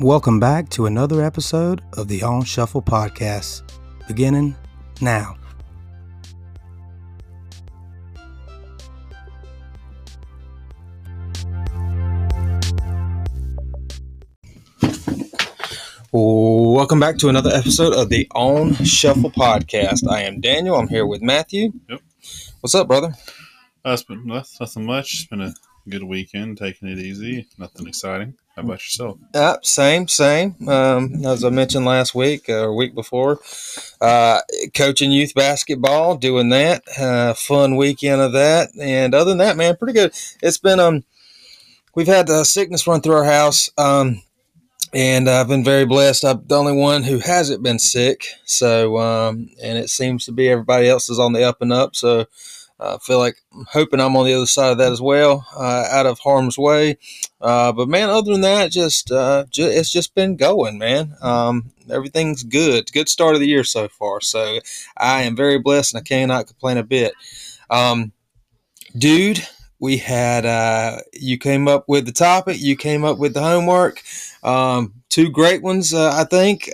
Welcome back to another episode of the On Shuffle Podcast, beginning now. Welcome back to another episode of the On Shuffle Podcast. I am Daniel. I'm here with Matthew. Yep. What's up, brother? Nothing much. It's been a good weekend, taking it easy. Nothing exciting. How about yourself? Same. As I mentioned last week or week before, coaching youth basketball, doing that. Fun weekend of that. And other than that, man, pretty good. It's been we've had sickness run through our house. And I've been very blessed. I'm the only one who hasn't been sick. So, and it seems to be everybody else is on the up and up. So I feel like I'm hoping I'm on the other side of that as well, out of harm's way. But man, other than that, it's just been going, man. Everything's good. Good start of the year so far. So I am very blessed and I cannot complain a bit. Dude. We had, you came up with the topic, you came up with the homework, two great ones, I think,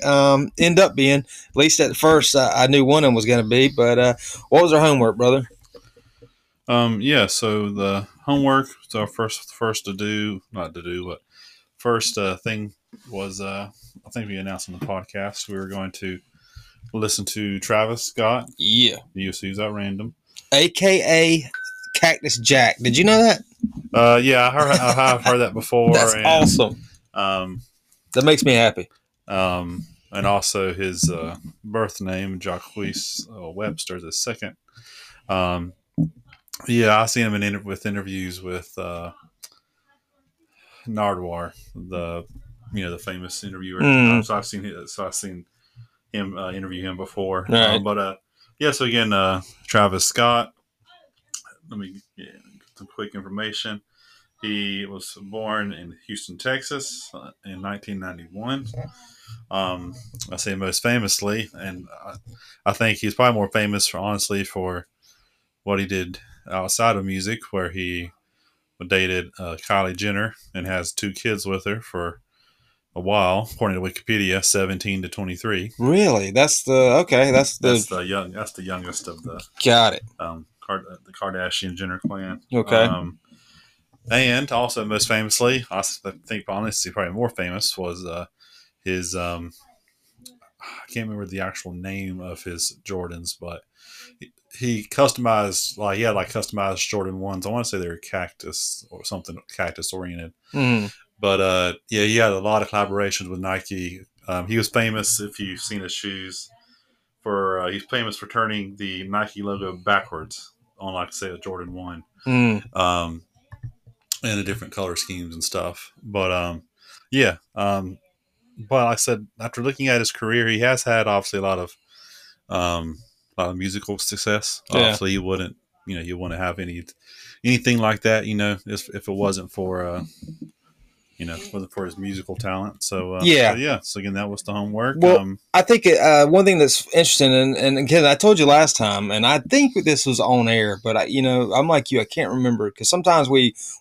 end up being, at least at first, I knew one of them was going to be, but what was our homework, brother? So the homework, so first thing was, I think we announced on the podcast, we were going to listen to Travis Scott. Yeah. The UFC's at random. AKA Cactus Jack. Did you know that? Yeah, I've heard that before. That's awesome. That makes me happy. And also his birth name, Jacques Webster, the second. I seen him in interviews with Nardwar, the famous interviewer. So I've seen him. Interview him before. Right. So again, Travis Scott. Let me get some quick information. He was born in Houston, Texas in 1991. I say most famously, and I think he's probably more famous for what he did outside of music, where he dated Kylie Jenner and has two kids with her for a while, according to Wikipedia, 17 to 23. Really? That's the youngest of the... Got it. The Kardashian Jenner clan. Okay. And also most famously, I think honestly probably more famous was his I can't remember the actual name of his Jordans, but he customized customized Jordan 1s. I want to say they were cactus or something, cactus oriented. Mm. But he had a lot of collaborations with Nike. He was famous if you've seen his shoes for he's famous for turning the Nike logo backwards on, a Jordan 1, and the different color schemes and stuff. But, but like I said, after looking at his career, he has had obviously a lot of musical success. Yeah. Obviously, you wouldn't have anything like that, if it wasn't for, for his musical talent. So again, that was the homework. Well, I think one thing that's interesting, and again, I told you last time, and I think this was on air, but I'm like you, I can't remember, because sometimes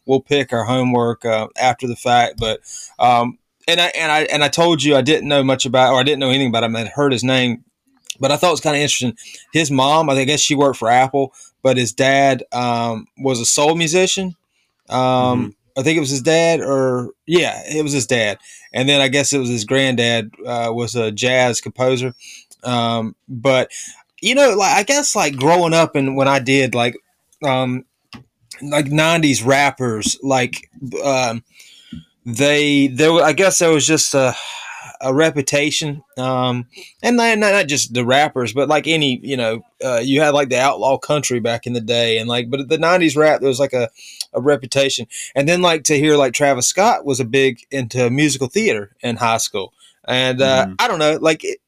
we'll pick our homework after the fact. But and I told you I didn't know much about, or I didn't know anything about him. I'd heard his name, but I thought it was kind of interesting. His mom, I guess she worked for Apple, but his dad was a soul musician. Mm-hmm. I think it was his dad, it was his dad. And then I guess it was his granddad was a jazz composer. Growing up, and when I did like 90s rappers, there was just a reputation, and not just the rappers, but like any, you had like the outlaw country back in the day, and but the 90s rap, there was like a reputation. And then to hear Travis Scott was into musical theater in high school. And I don't know,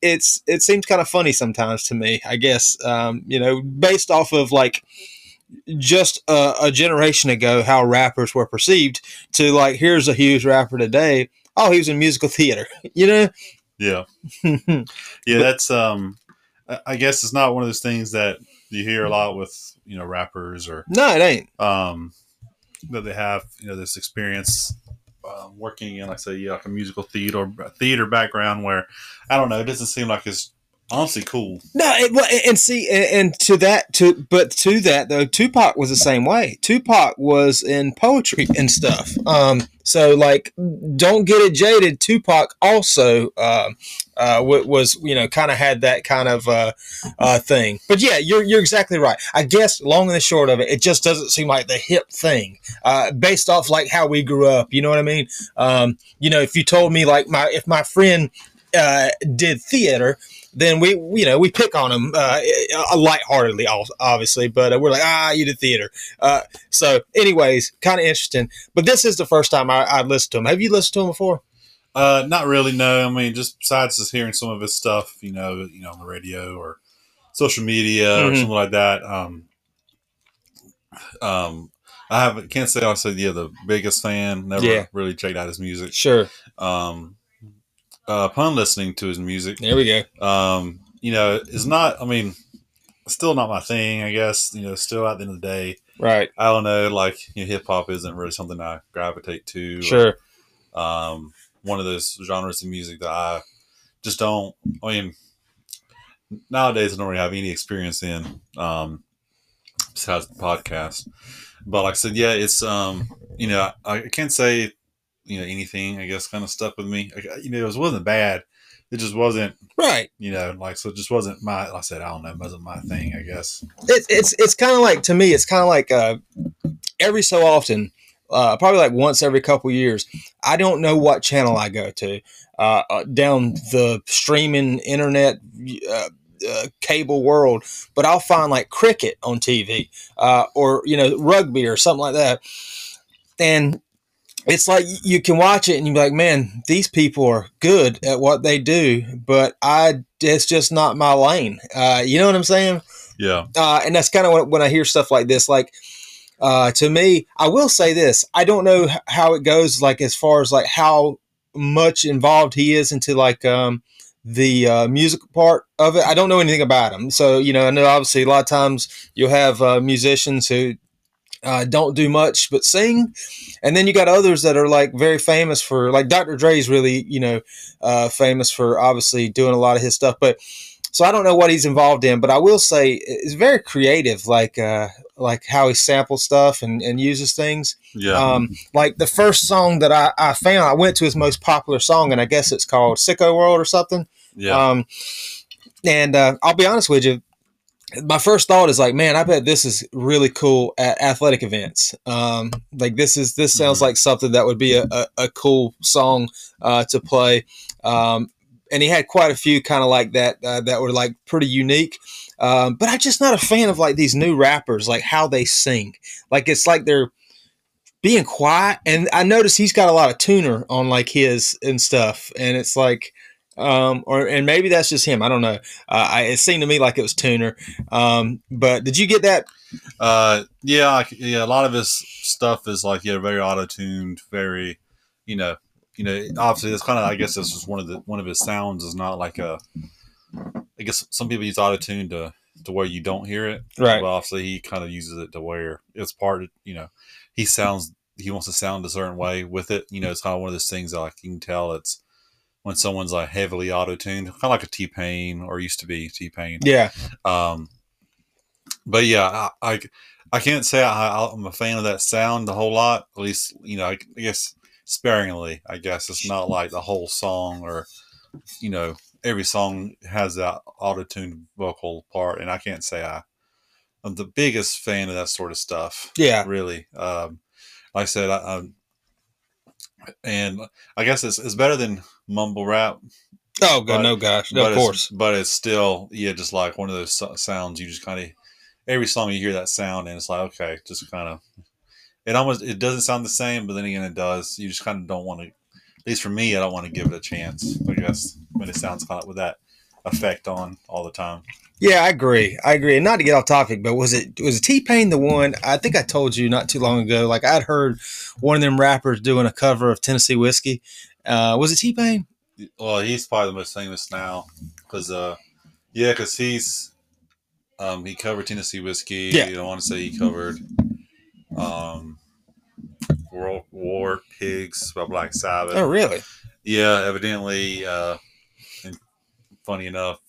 it seems kind of funny sometimes to me, I guess, based off of just a generation ago, how rappers were perceived to here's a huge rapper today. Oh, he was in musical theater, Yeah. That's, I guess it's not one of those things that you hear a lot with, rappers or. No, it ain't. That they have, this experience working in, like I say, like a musical theater background where, I don't know, it doesn't seem like it's honestly cool. No, to that though, Tupac was the same way. Tupac was in poetry and stuff. So like, don't get it jaded. Tupac also was, you know, kind of had that kind of thing. But yeah, you're exactly right. I guess long and short of it, it just doesn't seem like the hip thing, based off like how we grew up. You know what I mean? You know, if you told me like if my friend did theater, then we pick on him lightheartedly, obviously, but we're like, you did theater. So anyways, kind of interesting. But this is the first time I listened to him. Have you listened to him before? Not really, no. I mean, just besides just hearing some of his stuff, you know, on the radio or social media or something like that. Can't say I was the biggest fan. Never really checked out his music. Sure. Upon listening to his music, there we go. You know, it's not, I mean, still not my thing, I guess, you know, still at the end of the day. Right. I don't know, like, you know, hip hop isn't really something I gravitate to. Sure. Or, one of those genres of music that I just don't, I mean, nowadays I don't really have any experience in, besides the podcast. But like I said, yeah, it's, you know, I can't say, you know, anything, I guess, kind of stuck with me. You know, it wasn't bad. It just wasn't right. You know, like, so it just wasn't my, like I said, I don't know, it wasn't my thing, I guess. It's kind of like, to me, it's kind of like every so often, probably like once every couple years, I don't know what channel I go to, down the streaming internet, cable world, but I'll find like cricket on TV, or, you know, rugby or something like that. And it's like you can watch it and you're like, man, these people are good at what they do, but it's just not my lane. You know what I'm saying? Yeah. And that's kind of when I hear stuff like this. Like, to me, I will say this: I don't know how it goes, like as far as like how much involved he is into like the music part of it. I don't know anything about him, so you know, I know obviously a lot of times you'll have musicians who don't do much but sing, and then you got others that are like very famous for, like Dr. Dre's really, you know, famous for obviously doing a lot of his stuff. But so I don't know what he's involved in, but I will say it's very creative, like how he samples stuff and uses things. Yeah. Like the first song that I found, I went to his most popular song, and I guess it's called Sicko World or something. Yeah. And I'll be honest with you, my first thought is like, man, I bet this is really cool at athletic events. Like this sounds like something that would be a cool song to play. And he had quite a few kind of like that, that were like pretty unique. But I'm just not a fan of like these new rappers, like how they sing. Like it's like they're being quiet. And I noticed he's got a lot of tuner on like his and stuff. And it's like, and maybe that's just him. I don't know. It seemed to me like it was tuner. But did you get that? Yeah. A lot of his stuff is like, yeah, very auto-tuned, very, you know, obviously it's kind of, I guess this is one of his sounds is not like I guess some people use auto-tune to where you don't hear it. Right. But obviously he kind of uses it to where it's part of, you know, he wants to sound a certain way with it. You know, it's kind of one of those things that, like, you can tell it's, when someone's like heavily auto-tuned, kind of like a T-Pain, or used to be T-Pain. Yeah. But yeah, I can't say I'm a fan of that sound a whole lot. At least, you know, I guess sparingly. I guess it's not like the whole song, or, you know, every song has that auto-tuned vocal part. And I can't say I'm the biggest fan of that sort of stuff. Yeah, really. Like I said, and I guess it's better than mumble rap. Oh god, no gosh, no, of course. But it's still, yeah, just like one of those sounds you just kind of, every song you hear that sound, and it's like, okay, just kind of, it doesn't sound the same, but then again it does. You just kind of don't want to, at least for me, I don't want to give it a chance, I guess, when it sounds hot with that effect on all the time. Yeah, I agree. And not to get off topic, but was it T-Pain the one? I think I told you not too long ago, like I'd heard one of them rappers doing a cover of Tennessee Whiskey. Was it T-Pain? Well, he's probably the most famous now, because he's he covered Tennessee Whiskey. Yeah. You know, I want to say he covered World War Pigs by Black Sabbath. Oh, really? Yeah, evidently. And funny enough,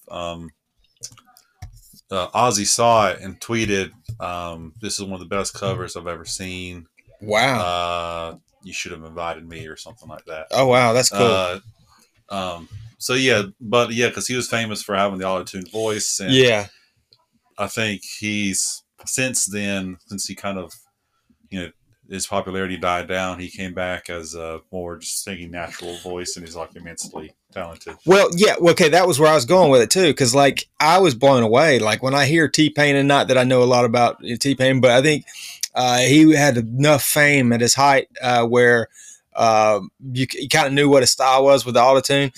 Ozzy saw it and tweeted, "This is one of the best covers I've ever seen. Wow. You should have invited me," or something like that. Oh, wow. That's cool. So, yeah. But, yeah, because he was famous for having the auto-tuned voice. And yeah. I think he's, since then, since he kind of, you know, his popularity died down, he came back as a more just singing natural voice, and he's like immensely talented. Well, yeah. Okay. That was where I was going with it too. Cause like I was blown away. Like when I hear T-Pain, and not that I know a lot about T-Pain, but I think he had enough fame at his height where you kind of knew what his style was with the autotune.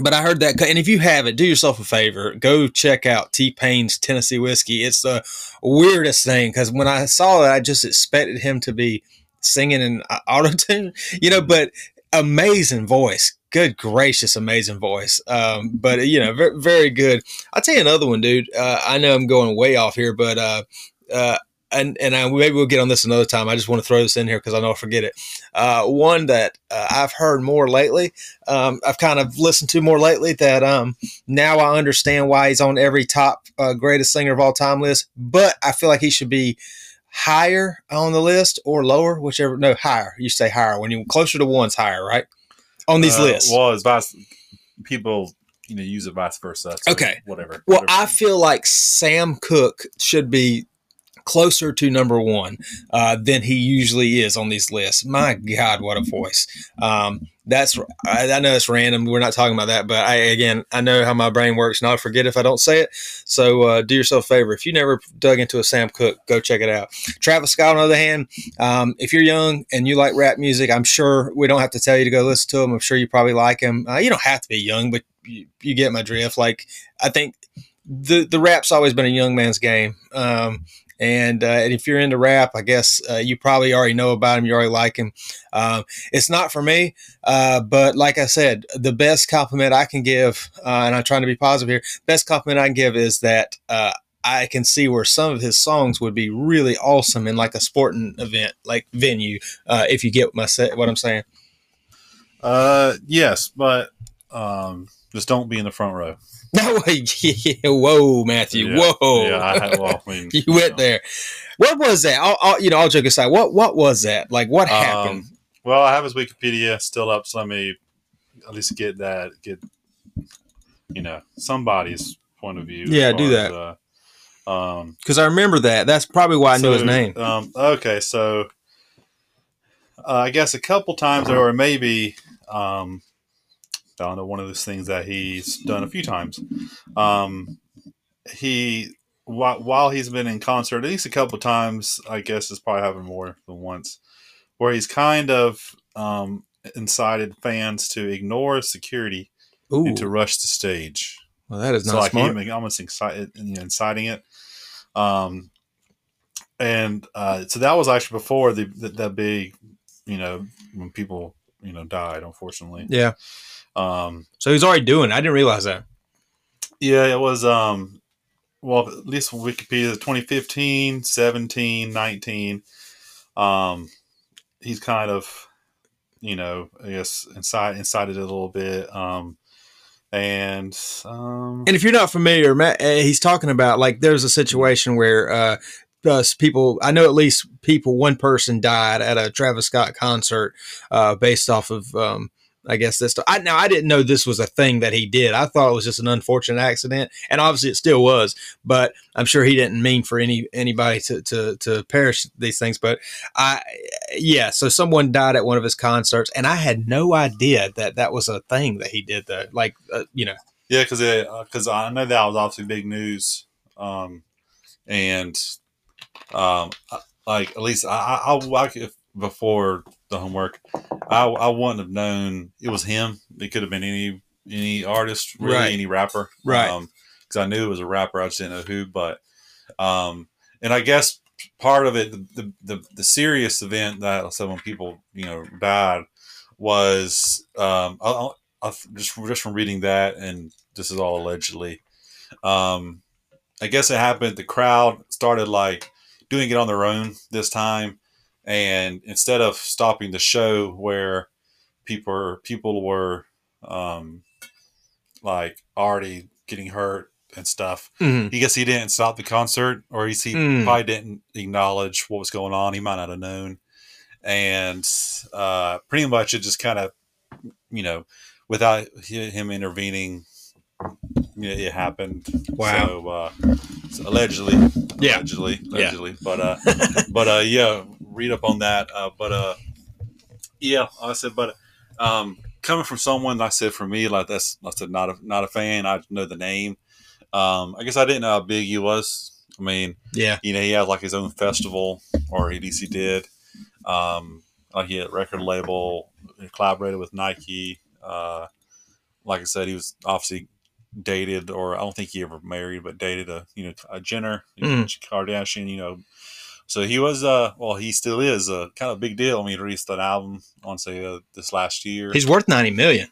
But I heard that, and if you haven't, do yourself a favor. Go check out T-Pain's Tennessee Whiskey. It's the weirdest thing, because when I saw it, I just expected him to be singing in auto-tune, you know, but amazing voice. Good gracious, amazing voice. But, you know, very, very good. I'll tell you another one, dude. I know I'm going way off here, but maybe we'll get on this another time. I just want to throw this in here because I know I'll forget it. One that I've heard more lately, I've kind of listened to more lately, that now I understand why he's on every top greatest singer of all time list, but I feel like he should be higher on the list or lower, whichever. No, higher. You say higher. When you're closer to one's higher, right? On these lists. Well, it's by people... You know, use it vice versa. So okay. Whatever. Well, I feel like Sam Cooke should be closer to number one than he usually is on these lists. My God, what a voice. I know it's random. We're not talking about that. But I know how my brain works, and I'll forget if I don't say it. So do yourself a favor. If you never dug into a Sam Cooke, go check it out. Travis Scott, on the other hand, if you're young and you like rap music, I'm sure we don't have to tell you to go listen to him. I'm sure you probably like him. You don't have to be young, but you get my drift. Like, I think the rap's always been a young man's game. And if you're into rap, I guess you probably already know about him. You already like him. It's not for me. But like I said, the best compliment I can give, and I'm trying to be positive here, best compliment I can give is that I can see where some of his songs would be really awesome in like a sporting event, like venue, if you get what I'm saying. Yes, but... just don't be in the front row. No way. Yeah. Whoa, Matthew. Yeah. Whoa. Yeah, you went there. What was that? I'll joke aside. What was that? Like, what happened? Well, I have his Wikipedia still up, so let me at least get that. Get, you know, somebody's point of view. Yeah, do that. Because I remember that. That's probably why I knew his name. Okay, so I guess a couple times, or maybe... I don't know, one of those things that he's done a few times. While he's been in concert, at least a couple of times, I guess it's probably happened more than once, where he's kind of incited fans to ignore security. Ooh. And to rush the stage. Well, that is not like smart. He almost inciting it. So that was actually before that big, you know, when people, you know, died, unfortunately. Yeah. So he's already doing it. I didn't realize that. Yeah, it was, well, at least Wikipedia, 2015, 17, 19. He's kind of, you know, I guess incited it a little bit. And if you're not familiar, Matt, he's talking about, like, there's a situation where, people, I know at least people, one person died at a Travis Scott concert, based off of, I guess this. Now I didn't know this was a thing that he did. I thought it was just an unfortunate accident, and obviously it still was. But I'm sure he didn't mean for anybody to perish these things. But so someone died at one of his concerts, and I had no idea that was a thing that he did. Though, like you know, yeah, because I know that was obviously big news, like at least I before the homework, I wouldn't have known it was him. It could have been any artist, really, right. Any rapper, right? Because I knew it was a rapper, I just didn't know who. But and I guess part of it, the serious event that so when people, you know, died was just from reading that, and this is all allegedly. I guess it happened. The crowd started like doing it on their own this time. And instead of stopping the show where people were like already getting hurt and stuff, I guess he didn't stop the concert, or he probably didn't acknowledge what was going on. He might not have known. And pretty much it just kind of, without him intervening, it happened. Wow. So allegedly. But yeah, read up on that. Coming from someone, for me, not a fan. I know the name. I guess I didn't know how big he was. I mean, he had his own festival, or at least he did. He had a record label, he collaborated with Nike. He was obviously dated, or I don't think he ever married, but dated a Jenner, Kardashian, So he was, he still is a kind of big deal. I mean, he released an album on, this last year. He's worth $90 million.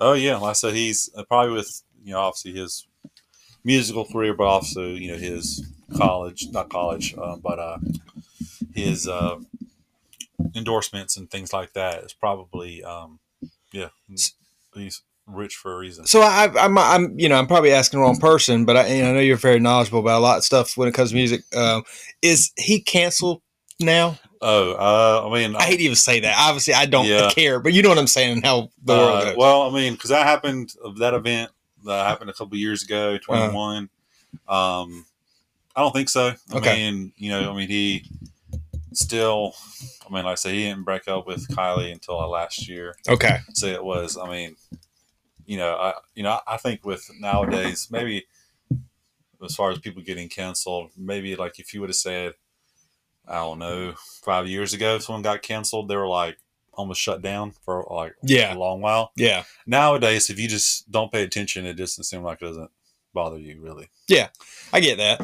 Oh, yeah. Like I said, he's probably with, obviously his musical career, but also, his his endorsements and things like that is probably, he's rich for a reason. So I'm probably asking the wrong person, but I know you're very knowledgeable about a lot of stuff when it comes to music. Is he canceled now? I hate to even say that. Obviously, I don't care, but you know what I'm saying. How the world goes. Well, because that event happened a couple of years ago, 21. I don't think so. He still. He didn't break up with Kylie until last year. Okay. So it was. I think with nowadays, maybe as far as people getting canceled, maybe if you would have said, 5 years ago, if someone got canceled, they were almost shut down for a long while. Yeah. Nowadays, if you just don't pay attention, it doesn't seem like it doesn't bother you really. Yeah, I get that.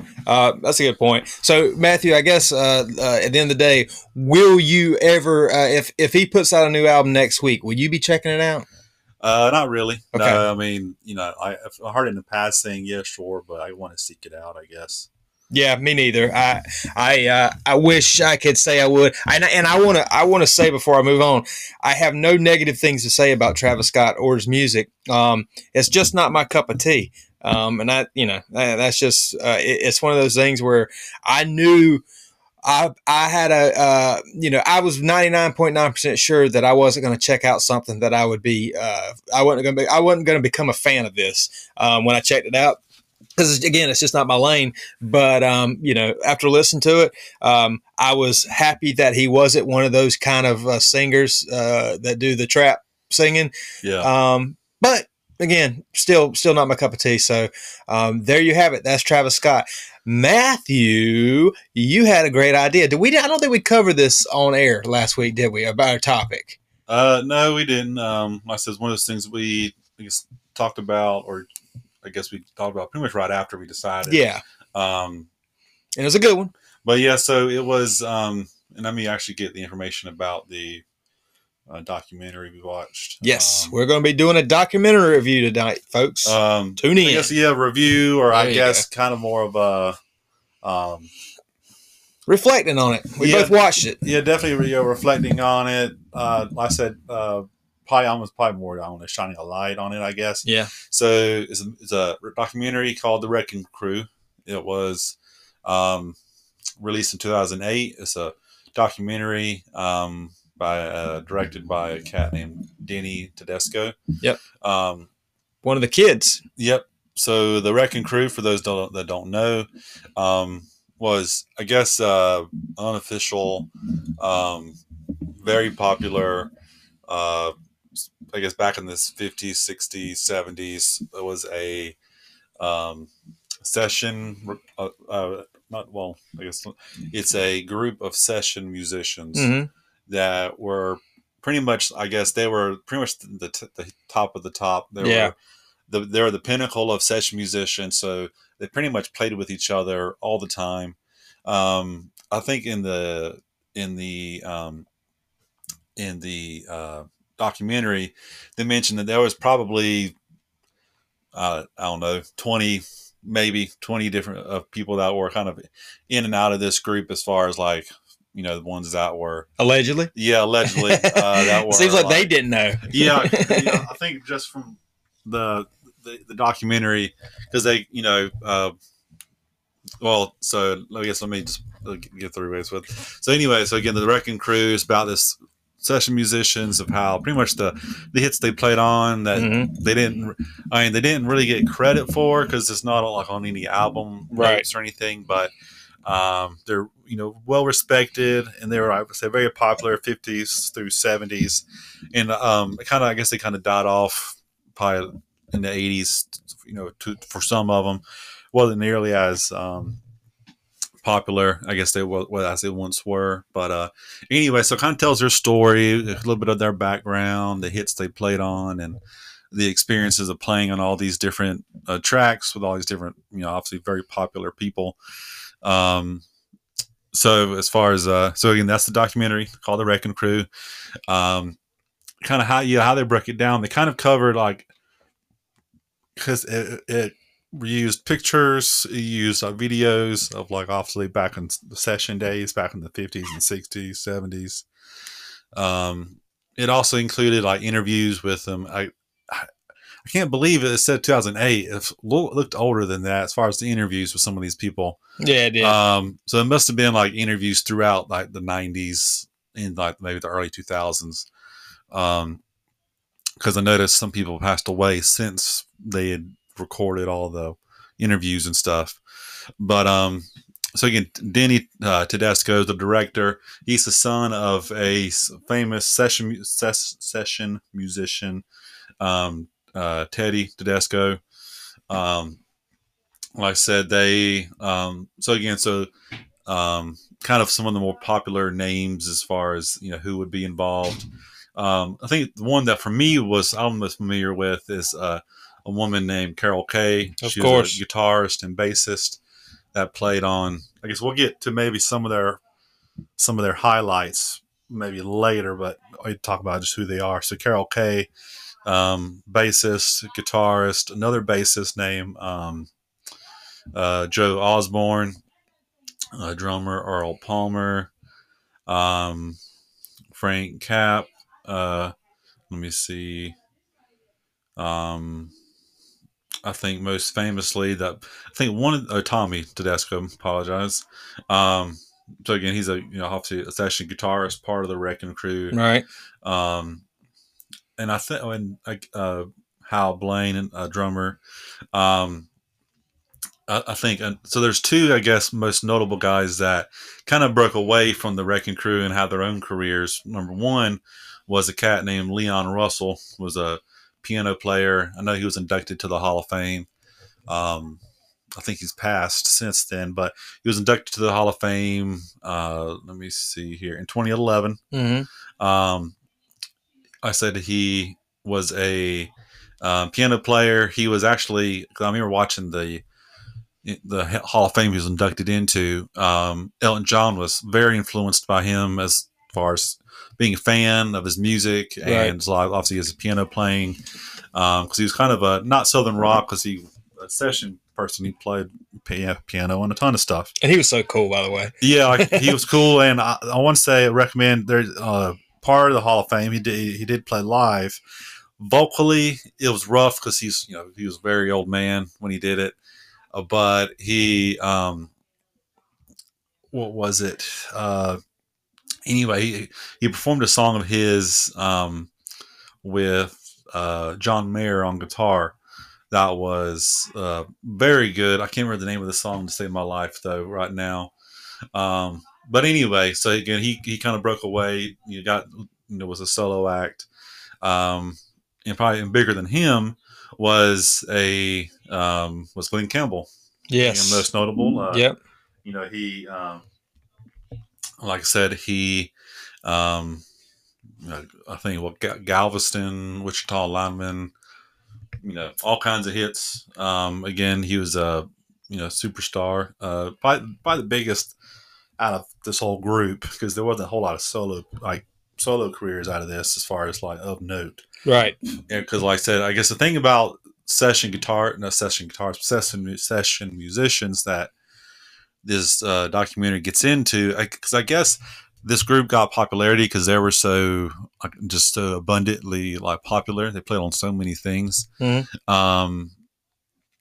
That's a good point. So Matthew, I guess at the end of the day, will you ever, if he puts out a new album next week, will you be checking it out? Not really. Okay. No, I heard it in the past saying, yeah, sure, but I want to seek it out, I guess. Yeah, me neither. I wish I could say I would. And I want to say before I move on, I have no negative things to say about Travis Scott or his music. It's just not my cup of tea. That's just, it's one of those things where I knew I had I was 99.9% sure that I wasn't going to check out something that I would be, I wasn't going to become a fan of this, when I checked it out. Because again, it's just not my lane. But after listening to it, I was happy that he wasn't one of those kind of singers that do the trap singing. Yeah. But again, still not my cup of tea. So there you have it. That's Travis Scott. Matthew, you had a great idea. I don't think we covered this on air last week, did we? About our topic. No, we didn't. I said one of those things we talked about, or. I guess we talked about pretty much right after we decided. Yeah. And it was a good one. But yeah, so it was, and let me actually get the information about the documentary we watched. Yes. We're going to be doing a documentary review tonight, folks. Tune in. Kind of more of a... reflecting on it. We both watched it. Yeah, definitely reflecting on it. I said... probably more on shining a light on it, I guess. Yeah. So it's a documentary called The Wrecking Crew. It was released in 2008. It's a documentary directed by a cat named Tommy Tedesco. Yep. One of the kids. Yep. So The Wrecking Crew, for those that don't know, was, I guess, unofficial, very popular. I guess back in the 50s, 60s, 70s, it was a session. I guess it's a group of session musicians that were pretty much. I guess they were pretty much the top of the top. They were the pinnacle of session musicians. So they pretty much played with each other all the time. I think in the documentary, they mentioned that there was probably, 20 different people that were kind of in and out of this group as far as you know, the ones that were allegedly. Yeah, allegedly. That were, seems like they didn't know. Yeah, yeah, I think just from the documentary, because they, you know, well, so I guess let me just get three ways with. So anyway, so again, the Wrecking Crew is about this session musicians of how pretty much the hits they played on that they didn't. I mean, they didn't really get credit for because it's not like on any album rights or anything, but. They're, you know, well respected, and they were, I would say, very popular 50s through 70s, and kind of, I guess they kind of died off probably in the 80s, you know, for some of them, wasn't nearly as popular, I guess they were, well, as they once were. But anyway, so it kind of tells their story, a little bit of their background, the hits they played on, and the experiences of playing on all these different tracks with all these different, you know, obviously very popular people. So as far as, so again, that's the documentary called The Wrecking Crew. Kind of how, yeah, how they broke it down. They kind of covered, like, cause it used pictures, it used videos of, like, obviously back in the session days, back in the 50s and 60s, 70s. It also included, like, interviews with them. I can't believe it said 2008. It looked older than that as far as the interviews with some of these people. Yeah, it did. So it must have been like interviews throughout like the 90s and like maybe the early 2000s. Because I noticed some people passed away since they had recorded all the interviews and stuff. But so again, Danny Tedesco is the director. He's the son of a famous session musician. Teddy Tedesco. Like I said, they kind of some of the more popular names as far as, you know, who would be involved. I think the one that for me was I'm most familiar with is a woman named Carol Kaye. She was a guitarist and bassist that played on. I guess we'll get to maybe some of their highlights maybe later, but I'll talk about just who they are. So Carol Kaye. Bassist, guitarist, another bassist named Joe Osborne, drummer Earl Palmer, Frank Capp, let me see, I think most famously that I think one of Tommy Tedesco, apologize. So again, he's a, you know, obviously a session guitarist, part of the Wrecking Crew, right? And I think Hal Blaine, a drummer. I think so. There's two, I guess, most notable guys that kind of broke away from the Wrecking Crew and had their own careers. Number one was a cat named Leon Russell, was a piano player. I know he was inducted to the Hall of Fame. I think he's passed since then, but he was inducted to the Hall of Fame. Let me see here, in 2011. Mm-hmm. I said he was a piano player. He was actually, I remember watching the Hall of Fame he was inducted into. Elton John was very influenced by him as far as being a fan of his music, right. And obviously his piano playing, because he was kind of a, not Southern rock, because he a session person. He played piano and a ton of stuff. And he was so cool, by the way. Yeah, like, he was cool. And I want to say, I recommend there's part of the Hall of Fame. He did play live. Vocally, it was rough because he's, you know, he was a very old man when he did it. But he, what was it? Anyway, he performed a song of his with John Mayer on guitar. That was very good. I can't remember the name of the song to save my life though right now. But anyway, so again, he kind of broke away. You got, you know, was a solo act, and probably bigger than him was a was Glen Campbell. Yes, most notable. Yep. You know, he like I said, he I think what Galveston, Wichita Lineman, you know, all kinds of hits. Again, he was a, you know, superstar. Probably the biggest out of this whole group, because there wasn't a whole lot of solo careers out of this as far as like of note, right? Because like I said, I guess the thing about session guitarists, session musicians, that this documentary gets into, because I guess this group got popularity because they were so just so abundantly like popular. They played on so many things. Mm-hmm.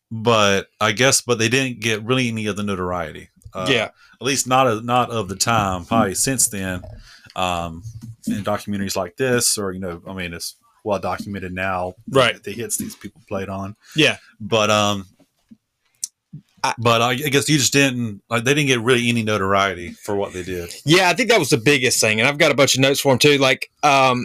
But they didn't get really any of the notoriety. At least not of the time, probably since then. In documentaries like this, or, you know, I mean, it's well documented now, right? The hits these people played on. Yeah. But I guess you just didn't, like, they didn't get really any notoriety for what they did. Yeah, I think that was the biggest thing. And I've got a bunch of notes for them too. Like, a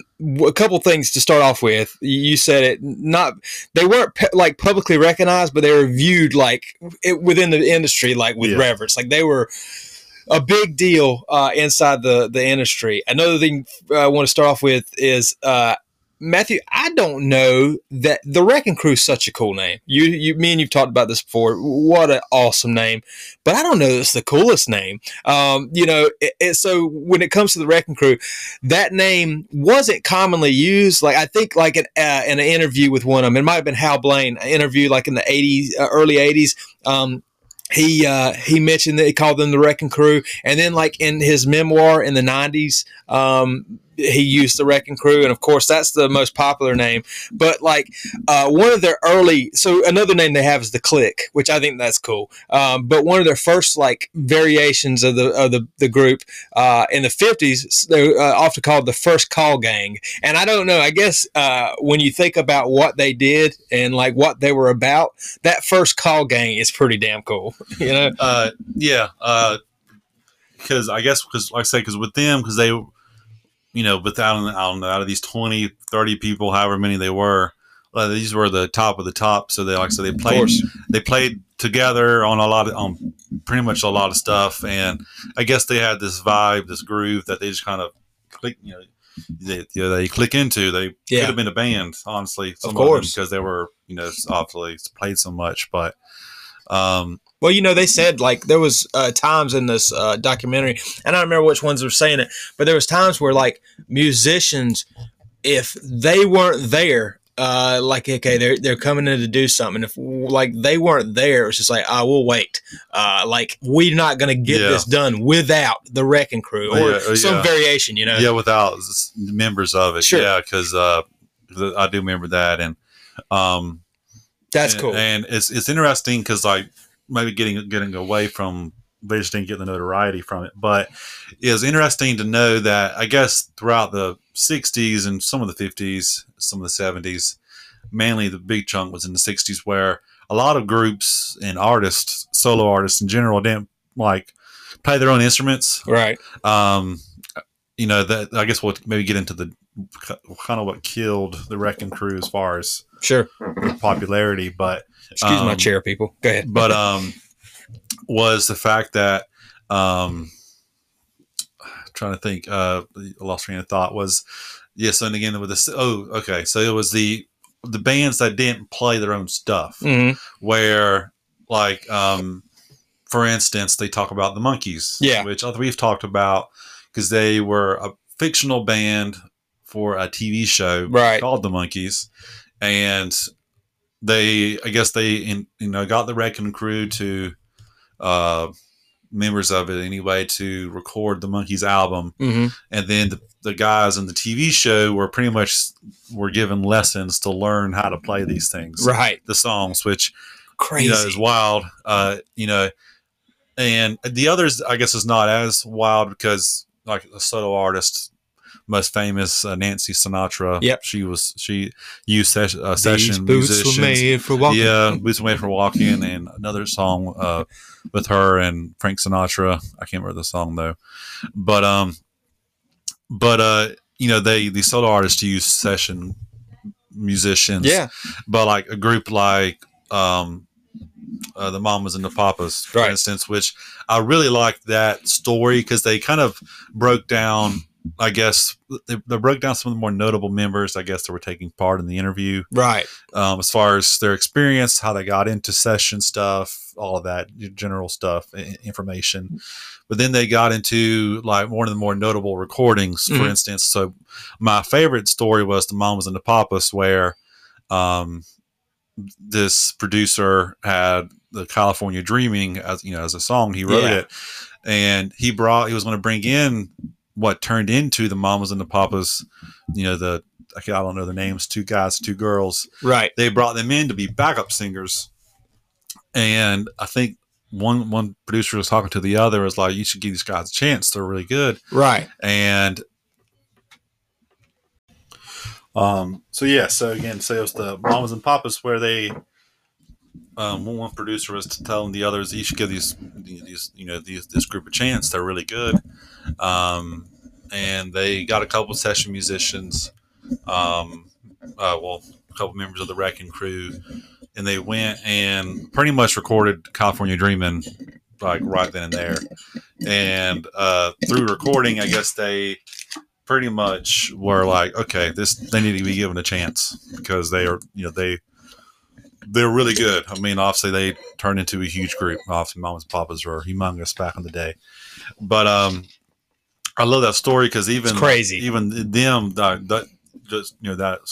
couple things to start off with. You said it, they weren't like publicly recognized, but they were viewed like within the industry, like with reverence. Like they were a big deal inside the industry. Another thing I want to start off with is, Matthew, I don't know that The Wrecking Crew is such a cool name. Me and you've talked about this before. What an awesome name. But I don't know that it's the coolest name. So when it comes to The Wrecking Crew, that name wasn't commonly used. Like, I think like in an interview with one of them, it might have been Hal Blaine, an interview like in the 80s, early 80s, he mentioned that he called them The Wrecking Crew. And then like in his memoir in the 90s, he used The Wrecking Crew. And of course that's the most popular name, but like, one of their early, so another name they have is The Click, which I think that's cool. But one of their first like variations of the group, in the '50s, they often called the First Call Gang. And I don't know, I guess, when you think about what they did and like what they were about, that First Call Gang is pretty damn cool. You know? Because with them, because they, you know, out of these 20, 30 people, however many they were, these were the top of the top. So they played, together on on pretty much a lot of stuff. And I guess they had this vibe, this groove that they just kind of click, they click into. They could have been a band, honestly, of course, because they were, obviously played so much, but, well, they said like there was times in this documentary, and I don't remember which ones were saying it, but there was times where like musicians, if they weren't there, they're coming in to do something. If like they weren't there, it's just like, I will wait. Like we're not gonna get this done without the Wrecking Crew or some variation, Yeah, without members of it. Sure. Yeah, because I do remember that, and that's cool. And it's interesting because like. Maybe getting away from, they just didn't get the notoriety from it. But it's interesting to know that I guess throughout the 60s and some of the 50s, some of the 70s, mainly the big chunk was in the 60s, where a lot of groups and artists, solo artists in general, didn't like play their own instruments. Right. That I guess we'll maybe get into the kind of what killed the Wrecking Crew as far as popularity, but excuse my chair, people. Go ahead. But was the fact that trying to think, I lost train of thought. Was yes, and again with this. Oh, okay. So it was the bands that didn't play their own stuff, mm-hmm. where like for instance, they talk about the Monkees, which we've talked about because they were a fictional band for a TV show called the Monkees, and they got the Wrecking Crew to members of it anyway to record the Monkees album, mm-hmm. and then the guys in the TV show were pretty much given lessons to learn how to play these things, the songs, which crazy is wild, and the others I guess is not as wild because like a solo artist. Most famous Nancy Sinatra. Yep, she used session These musicians. Boots were made for walking. Yeah, Boots Were Made for Walking, and another song with her and Frank Sinatra. I can't remember the song though, but the solo artists use session musicians. Yeah, but like a group like the Mamas and the Papas, for instance, which I really liked that story because they kind of broke down. I guess they broke down some of the more notable members, I guess, that were taking part in the interview. Right. As far as their experience, how they got into session stuff, all of that general stuff, information. But then they got into like one of the more notable recordings, for instance. So my favorite story was the Mamas and the Papas, where this producer had the California Dreaming as, you know, as a song. He wrote it, and he was going to bring in what turned into the Mamas and the Papas, you know, I don't know their names, two guys, two girls. Right. They brought them in to be backup singers. And I think one producer was talking to the other, was like, you should give these guys a chance. They're really good. Right. And so it was the Mamas and Papas where they, one producer was to tell the others, you should give this group a chance. They're really good. And they got a couple session musicians, a couple members of the Wrecking Crew, and they went and pretty much recorded California Dreamin' like right then and there. And through recording, I guess they pretty much were like, okay, they need to be given a chance because they're really good. I mean, obviously they turned into a huge group. Obviously Mamas and Papas were humongous back in the day, but I love that story because even it's crazy, even them that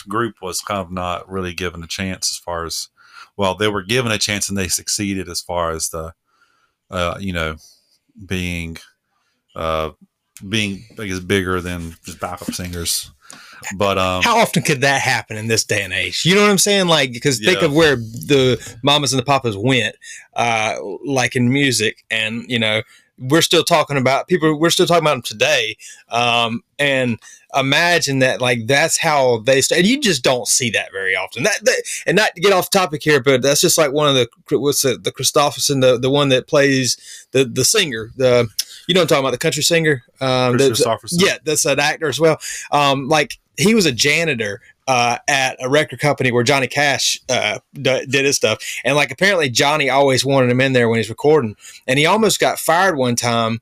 group was kind of not really given a chance as far as, well, they were given a chance and they succeeded as far as the, being I guess bigger than just backup singers. But how often could that happen in this day and age? You know what I'm saying? Like, because think of where the Mamas and the Papas went, like in music, and you know, we're still talking about them today. And imagine that, like, that's how they started. You just don't see that very often. And not to get off topic here, but that's just like one of the Christopherson, the one that plays the singer, you know what I'm talking about, the country singer. That's an actor as well. Like, he was a janitor at a record company where Johnny Cash did his stuff. And like, apparently Johnny always wanted him in there when he's recording, and he almost got fired one time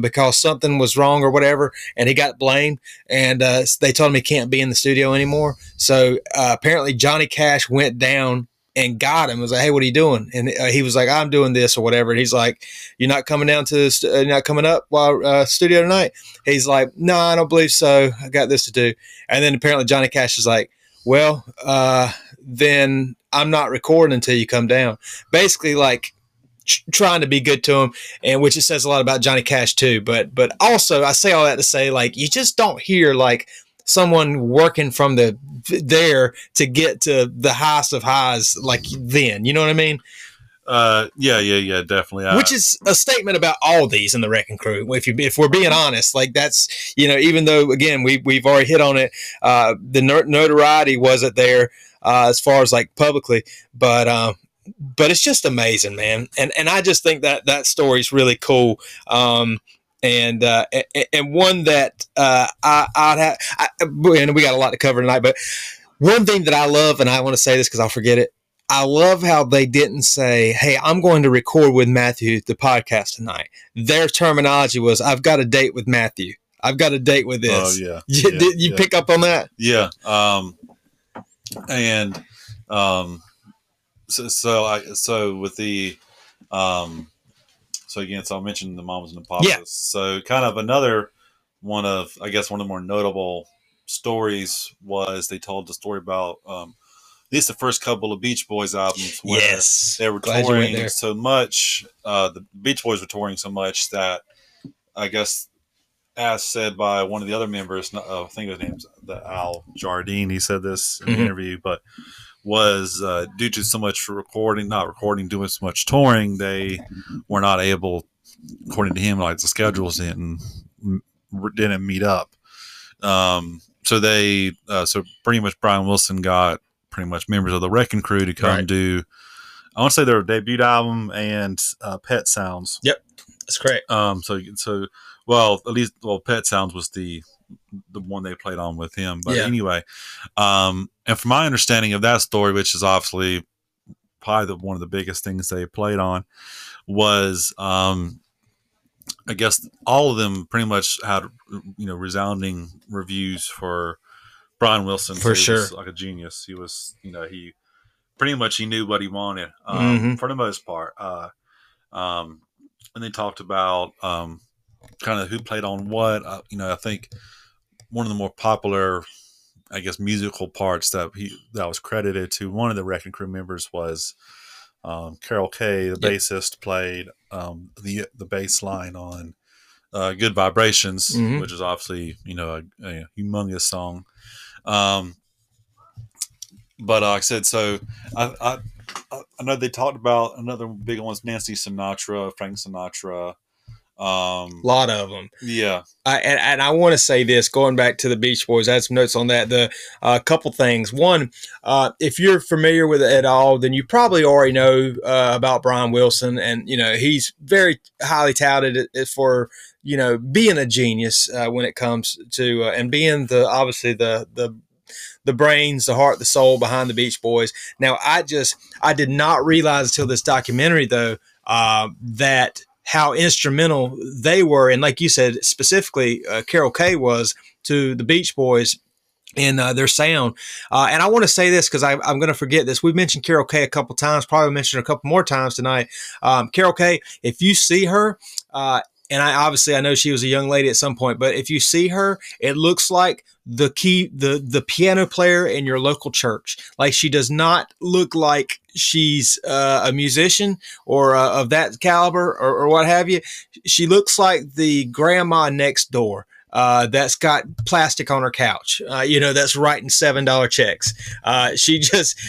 because something was wrong or whatever. And he got blamed, and they told him he can't be in the studio anymore. So apparently Johnny Cash went down and got him. It was like, hey, what are you doing? And he was like, I'm doing this or whatever. And he's like, you're not coming down to the you're not coming up while studio tonight? He's like, no, I don't believe so. I got this to do. And then apparently Johnny Cash is like, well, then I'm not recording until you come down. Basically, like, trying to be good to him, and which it says a lot about Johnny Cash too. But also, I say all that to say, like, you just don't hear, like, someone working from there to get to the highest of highs, like, then, you know what I mean? Yeah, definitely. Which is a statement about all these in the Wrecking Crew. If we're being honest, like, that's, you know, even though, again, we've already hit on it, the notoriety wasn't there as far as, like, publicly, but it's just amazing, man. And I just think that story's really cool. And one that and we got a lot to cover tonight, but one thing that I love, and I want to say this because I'll forget it, I love how they didn't say, hey, I'm going to record with Matthew the podcast tonight. Their terminology was, I've got a date with Matthew. I've got a date with this. Oh, yeah. Did you pick up on that? Yeah. So I'll mention the Mamas and the Papas. Yeah. So kind of another one of, I guess, one of the more notable stories was they told the story about at least the first couple of Beach Boys albums where they were touring so much. The Beach Boys were touring so much that, I guess, as said by one of the other members, I think his name's Al Jardine, he said this in an interview, but was due to so much doing so much touring, they were not able, according to him, like, the schedules didn't meet up. So pretty much Brian Wilson got pretty much members of the Wrecking Crew to come do, I want to say, their debut album and Pet Sounds. Yep, that's correct. Pet Sounds was the one they played on with him. But anyway, and from my understanding of that story, which is obviously probably one of the biggest things they played on, was I guess all of them pretty much had, you know, resounding reviews for Brian Wilson. For sure. He was like a genius. He was, you know, he knew what he wanted for the most part. And they talked about kind of who played on what. I think one of the more popular, I guess, musical parts that was credited to one of the Wrecking Crew members was Carol Kaye, the bassist, played the bass line on Good Vibrations, which is obviously, you know, a humongous song. But like I said, so I know they talked about another big one's Nancy Sinatra, Frank Sinatra. A lot of them. Yeah. And I want to say this, going back to the Beach Boys, I had some notes on that. A couple things. One, if you're familiar with it at all, then you probably already know about Brian Wilson. And, you know, he's very highly touted for, you know, being a genius when it comes to and being the brains, the heart, the soul behind the Beach Boys. Now, I did not realize until this documentary, though, that how instrumental they were, and like you said, specifically Carol Kaye was, to the Beach Boys in their sound. And I want to say this because I'm going to forget this. We've mentioned Carol Kaye a couple times, probably mentioned her a couple more times tonight. Carol Kaye, if you see her, and I know she was a young lady at some point, but if you see her, it looks like the piano player in your local church. Like, she does not look like she's a musician or of that caliber or what have you. She looks like the grandma next door that's got plastic on her couch, you know, that's writing $7 checks. She just,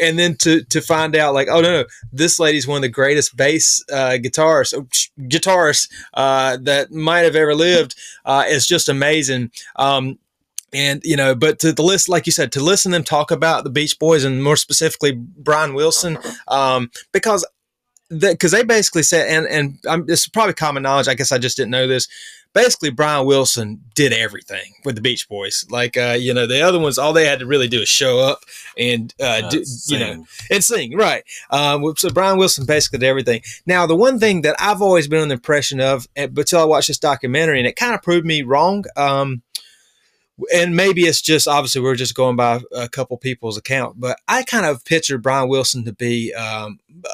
and then to find out, like, oh no, this lady's one of the greatest bass guitarists that might have ever lived. It's just amazing. And, you know, but to the list, like you said, to listen to them talk about the Beach Boys and more specifically Brian Wilson, because they basically said, and this is probably common knowledge, I guess I just didn't know this. Basically, Brian Wilson did everything with the Beach Boys. Like, you know, the other ones, all they had to really do is show up and, and sing. Right. So Brian Wilson basically did everything. Now, the one thing that I've always been on the impression of, but till I watched this documentary, and it kind of proved me wrong. And maybe it's just, obviously we're just going by a couple people's account, but I kind of pictured Brian Wilson to be a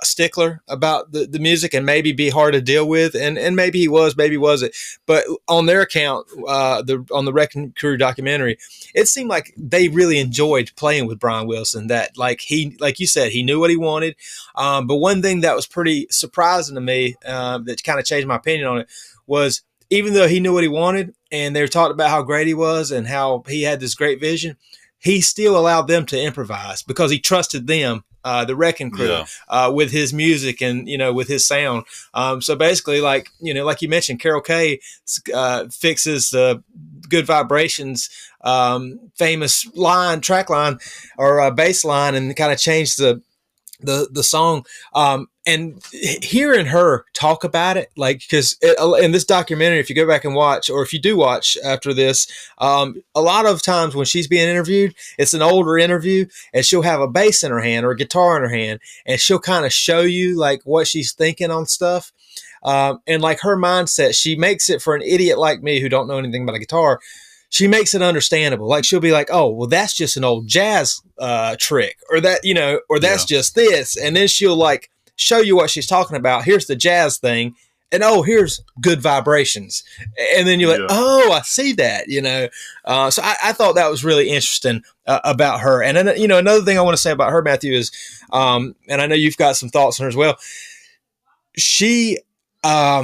stickler about the music and maybe be hard to deal with. And maybe he was, maybe wasn't. But on their account, on the Wrecking Crew documentary, it seemed like they really enjoyed playing with Brian Wilson, that like you said, he knew what he wanted. But one thing that was pretty surprising to me, that kind of changed my opinion on it, was even though he knew what he wanted and they were talking about how great he was and how he had this great vision, he still allowed them to improvise because he trusted them, the Wrecking Crew, with his music and, you know, with his sound. So basically, like, you know, like you mentioned, Carol Kaye fixes the Good Vibrations famous line, track line, or bass line, and kind of changed the song. And hearing her talk about it, like, because in this documentary, if you go back and watch, or if you do watch after this, a lot of times when she's being interviewed, it's an older interview, and she'll have a bass in her hand or a guitar in her hand, and she'll kind of show you, like, what she's thinking on stuff. And, like, her mindset, she makes it, for an idiot like me who don't know anything about a guitar, she makes it understandable. Like, she'll be like, oh, well, that's just an old jazz trick, or that, you know, or that's just this. And then she'll, like, show you what she's talking about. Here's the jazz thing. And, oh, here's Good Vibrations. And then you're like, oh, I see that, you know. So I thought that was really interesting about her. And, then, you know, another thing I want to say about her, Matthew, is, and I know you've got some thoughts on her as well. She, I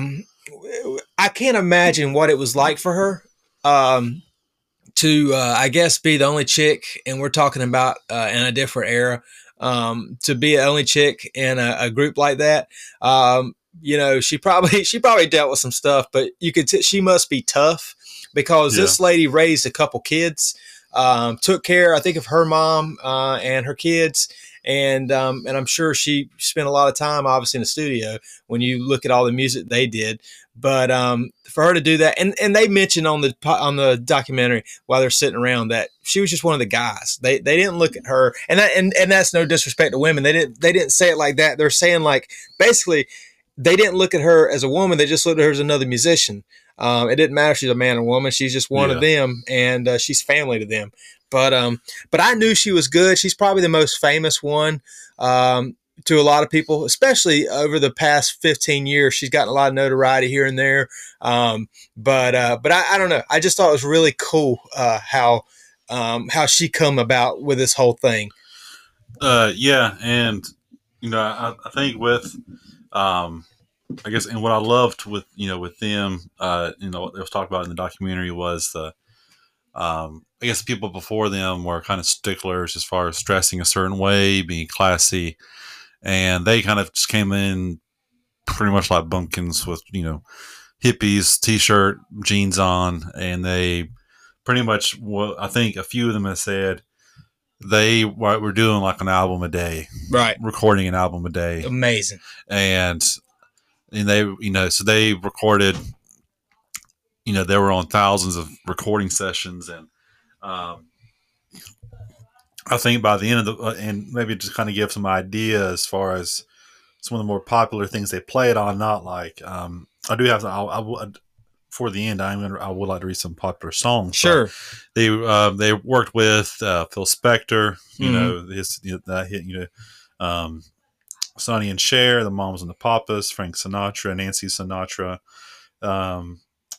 can't imagine what it was like for her to, I guess, be the only chick. And we're talking about in a different era. To be the only chick in a group like that, you know, she probably dealt with some stuff, but you could she must be tough, because this lady raised a couple kids, took care, I think, of her mom and her kids, and I'm sure she spent a lot of time, obviously, in the studio when you look at all the music they did. But for her to do that, and they mentioned on the documentary while they're sitting around that she was just one of the guys. They didn't look at her, and that's no disrespect to women. They didn't say it like that. They're saying, like, basically they didn't look at her as a woman. They just looked at her as another musician. It didn't matter if she's a man or woman. She's just one of them, and she's family to them. But I knew she was good. She's probably the most famous one. To a lot of people, especially over the past 15 years, she's gotten a lot of notoriety here and there. But I don't know. I just thought it was really cool how she come about with this whole thing. Yeah, and You know, I think with, I guess, and what I loved with, you know, with them, you know, what was talked about in the documentary was the, I guess people before them were kind of sticklers as far as dressing a certain way, being classy, and they kind of just came in pretty much like bumpkins with, you know, hippies, t-shirt, jeans on, and they pretty much, well, I think a few of them have said, they were doing like an album a day, right? Recording an album a day, amazing. And they, you know, so they recorded, you know, they were on thousands of recording sessions, and I think by the end of the, and maybe just kind of give some idea as far as some of the more popular things they played on. Not like I do have to, I for the end, I would like to read some popular songs. Sure. They worked with Phil Spector, you mm-hmm. know, his, that hit, you know, Sonny and Cher, the Mamas and the Papas, Frank Sinatra, Nancy Sinatra.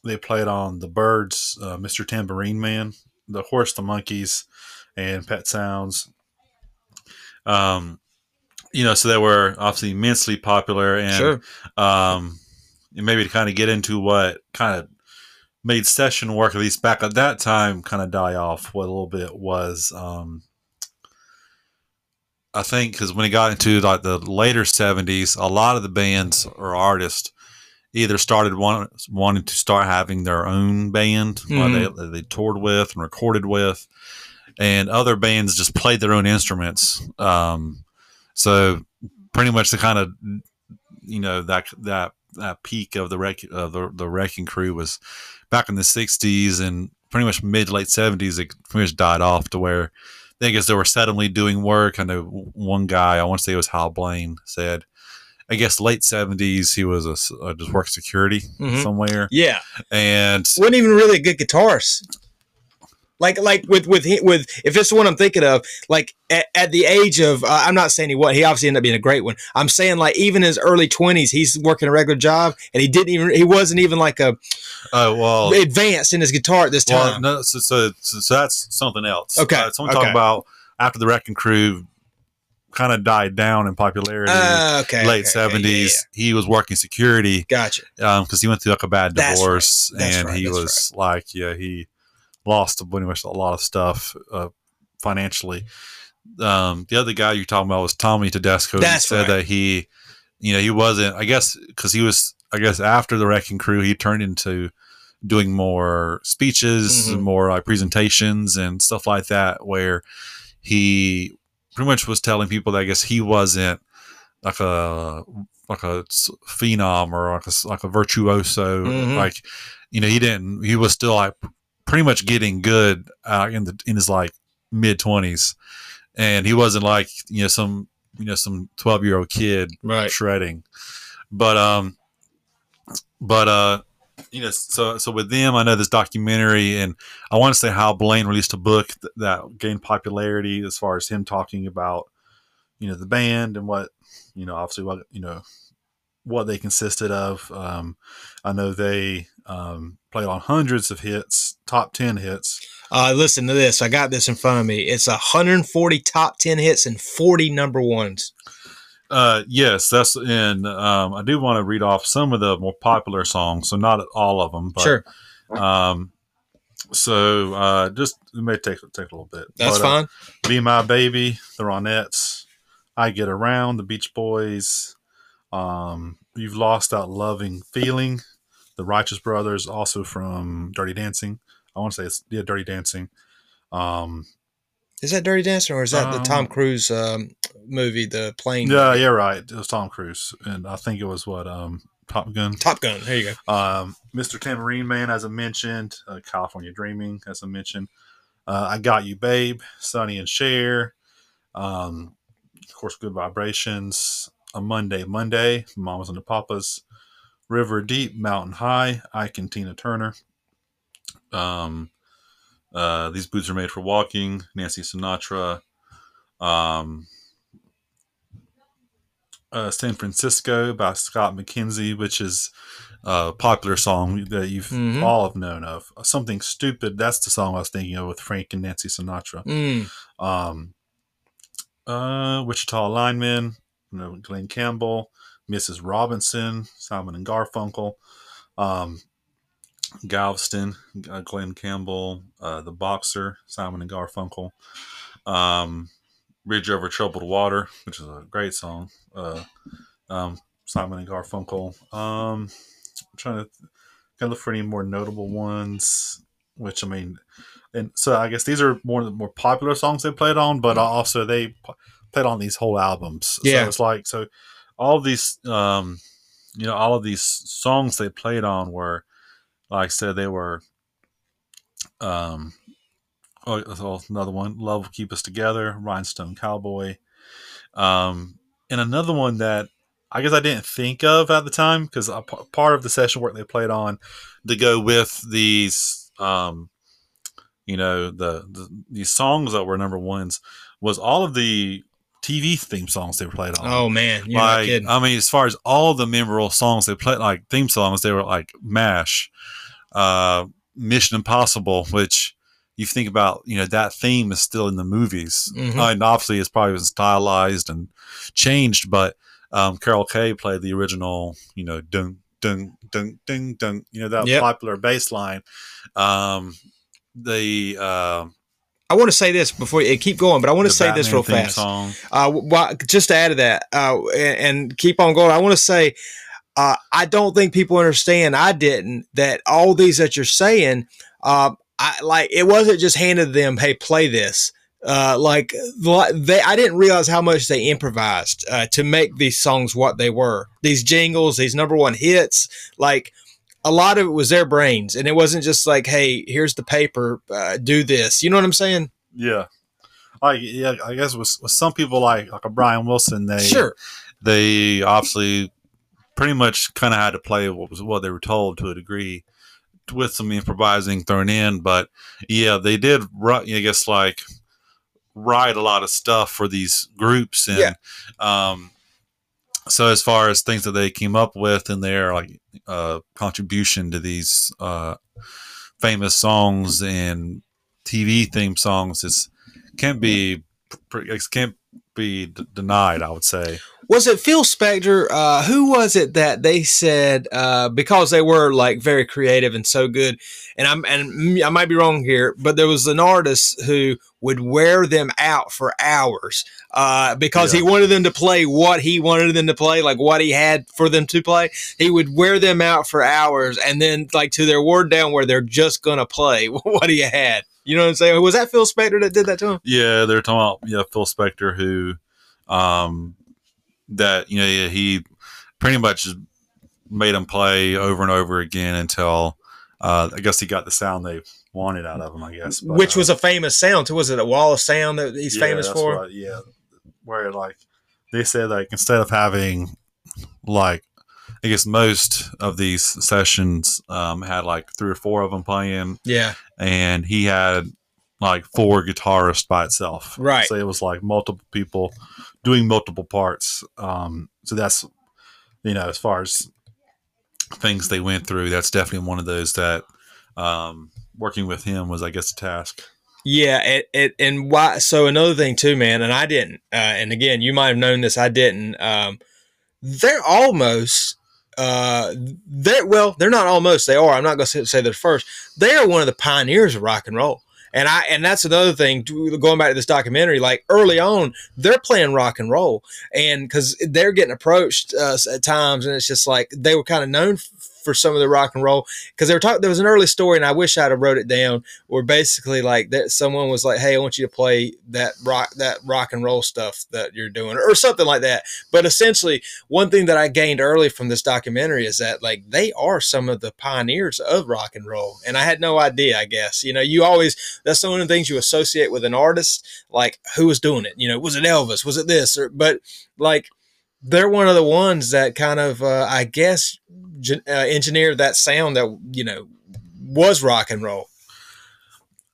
They played on the Birds, Mr. Tambourine Man, the Horse, the Monkees, and Pet Sounds. You know, so they were obviously immensely popular, and sure. And maybe to kind of get into what kind of made session work, at least back at that time, kind of die off a little bit was, I think, because when it got into like the later 70s, a lot of the bands or artists either started wanting to start having their own band mm-hmm. They toured with and recorded with, and other bands just played their own instruments. So pretty much the kind of, you know, that peak of the Wrecking Crew was back in the 60s, and pretty much mid to late 70s it pretty much died off to where I guess they were suddenly doing work. I know one guy, I want to say it was Hal Blaine, said I guess late 70s he was just worked security mm-hmm. somewhere, yeah, and wasn't even really a good guitarist. Like with if it's the one I'm thinking of, like at the age of, I'm not saying he obviously ended up being a great one. I'm saying like even his early 20s, he's working a regular job, and he wasn't even like a advanced in his guitar at this time. Well, no, so that's something else. Okay, someone talking about after the Wrecking Crew kind of died down in popularity, late 70s. Okay, yeah. He was working security. Gotcha. Because he went through like a bad divorce, he lost pretty much a lot of stuff financially. The other guy you're talking about was Tommy Tedesco. That's who said that he, you know, he wasn't, I guess, because he was, I guess, after the Wrecking Crew, he turned into doing more speeches mm-hmm. and more like presentations and stuff like that, where he pretty much was telling people that I guess he wasn't like a phenom or like a virtuoso. Mm-hmm. Like, you know, he was still like, pretty much getting good in his like mid-20s, and he wasn't like, you know, some 12-year-old kid right. shredding, but you know, so with them, I know this documentary, and I want to say Hal Blaine released a book that gained popularity as far as him talking about, you know, the band and what, you know, obviously what, you know, what they consisted of. I know they played on hundreds of hits, top 10 hits. Listen to this. I got this in front of me. It's 140 top 10 hits and 40 number ones. Yes, that's in. I do want to read off some of the more popular songs, so not all of them, but sure. So just it may take a little bit. That's fine. Be My Baby, The Ronettes, I Get Around, The Beach Boys. You've Lost That Loving Feeling, the Righteous Brothers, also from Dirty Dancing. I want to say it's Dirty Dancing. Is that Dirty Dancing, or is that the Tom Cruise movie, the plane? Yeah, yeah, right. It was Tom Cruise, and I think it was what Top Gun. Top Gun. There you go. Mr. Tambourine Man, as I mentioned, California Dreaming, as I mentioned, I Got You, Babe, Sonny and Cher, of course, Good Vibrations. A Monday, Mamas and the Papas, River Deep, Mountain High, Ike and Tina Turner. These Boots Are Made for Walking, Nancy Sinatra, San Francisco by Scott McKenzie, which is a popular song that you've mm-hmm. all have known of. Something Stupid, that's the song I was thinking of with Frank and Nancy Sinatra. Wichita Lineman, Glen Campbell, Mrs. Robinson, Simon and Garfunkel, Galveston, Glen Campbell, the boxer, Simon and Garfunkel, Bridge Over Troubled Water, which is a great song, Simon and Garfunkel. I'm trying to look for any more notable ones, which I mean, and so I guess these are more of the more popular songs they played on, but also they played on these whole albums. Yeah. So it's like, so all these, you know, all of these songs they played on were, like I said, they were, oh, another one, Love Will Keep Us Together, Rhinestone Cowboy. And another one that I guess I didn't think of at the time, because part of the session work they played on to go with these, you know, these songs that were number ones was all of the TV theme songs they played on. Oh man, you're not kidding. I mean, as far as all the memorable songs they played, like theme songs, they were like MASH, Mission Impossible, which you think about, you know, that theme is still in the movies, and obviously it's probably been stylized and changed, but Carol Kaye played the original, you know, dun dun dun dun dun, you know, that popular bass line. I want to say this before you keep going, but I want to say this real fast. Just to add to that, and keep on going. I want to say, I don't think people understand. I didn't, that all these that you're saying, like it wasn't just handed to them. Hey, play this. Like they, I didn't realize how much they improvised to make these songs what they were. These jingles, these number one hits, like. A lot of it was their brains, and it wasn't just like, "Hey, here's the paper, do this." You know what I'm saying? Yeah, I guess with some people like a Brian Wilson, they obviously pretty much kind of had to play what they were told to a degree, with some improvising thrown in. But yeah, they did, I guess, like write a lot of stuff for these groups, and so as far as things that they came up with in their like contribution to these famous songs and TV theme songs, it can't be denied, I would say. Was it Phil Spector? Who was it that they said, because they were like very creative and so good, and I might be wrong here, but there was an artist who would wear them out for hours because he wanted them to play what he wanted them to play, like what he had for them to play. He would wear them out for hours, and then like to their word down where they're just going to play what he had. You know what I'm saying? Was that Phil Spector that did that to him? Yeah, they're talking about Phil Spector, who that he pretty much made him play over and over again until I guess he got the sound they wanted out of him. I guess, but, which was a famous sound too. Was it a wall of sound that he's famous for? Right, yeah, where like they said, like instead of having like I guess most of these sessions had like 3 or 4 of them playing. Yeah. And he had like 4 guitarists by itself. Right. So it was like multiple people doing multiple parts. So that's, as far as things they went through, that's definitely one of those that working with him was, I guess, a task. Yeah. And why? So another thing too, man, and I didn't, and again, you might've known this. I didn't, they're almost, they're not almost, they are. I'm not going to say they're first. They are one of the pioneers of rock and roll. And that's another thing, going back to this documentary, like early on, they're playing rock and roll, and cause they're getting approached at times. And it's just like, they were kind of known for some of the rock and roll. Cause they were talking, there was an early story, and I wish I'd have wrote it down, where basically like that someone was like, "Hey, I want you to play that rock and roll stuff that you're doing," or something like that. But essentially one thing that I gained early from this documentary is that like, they are some of the pioneers of rock and roll. And I had no idea, I guess, you always, that's one of the things you associate with an artist, like who was doing it. Was it Elvis? Was it this? But like they're one of the ones that kind of, I guess, engineered that sound that was rock and roll.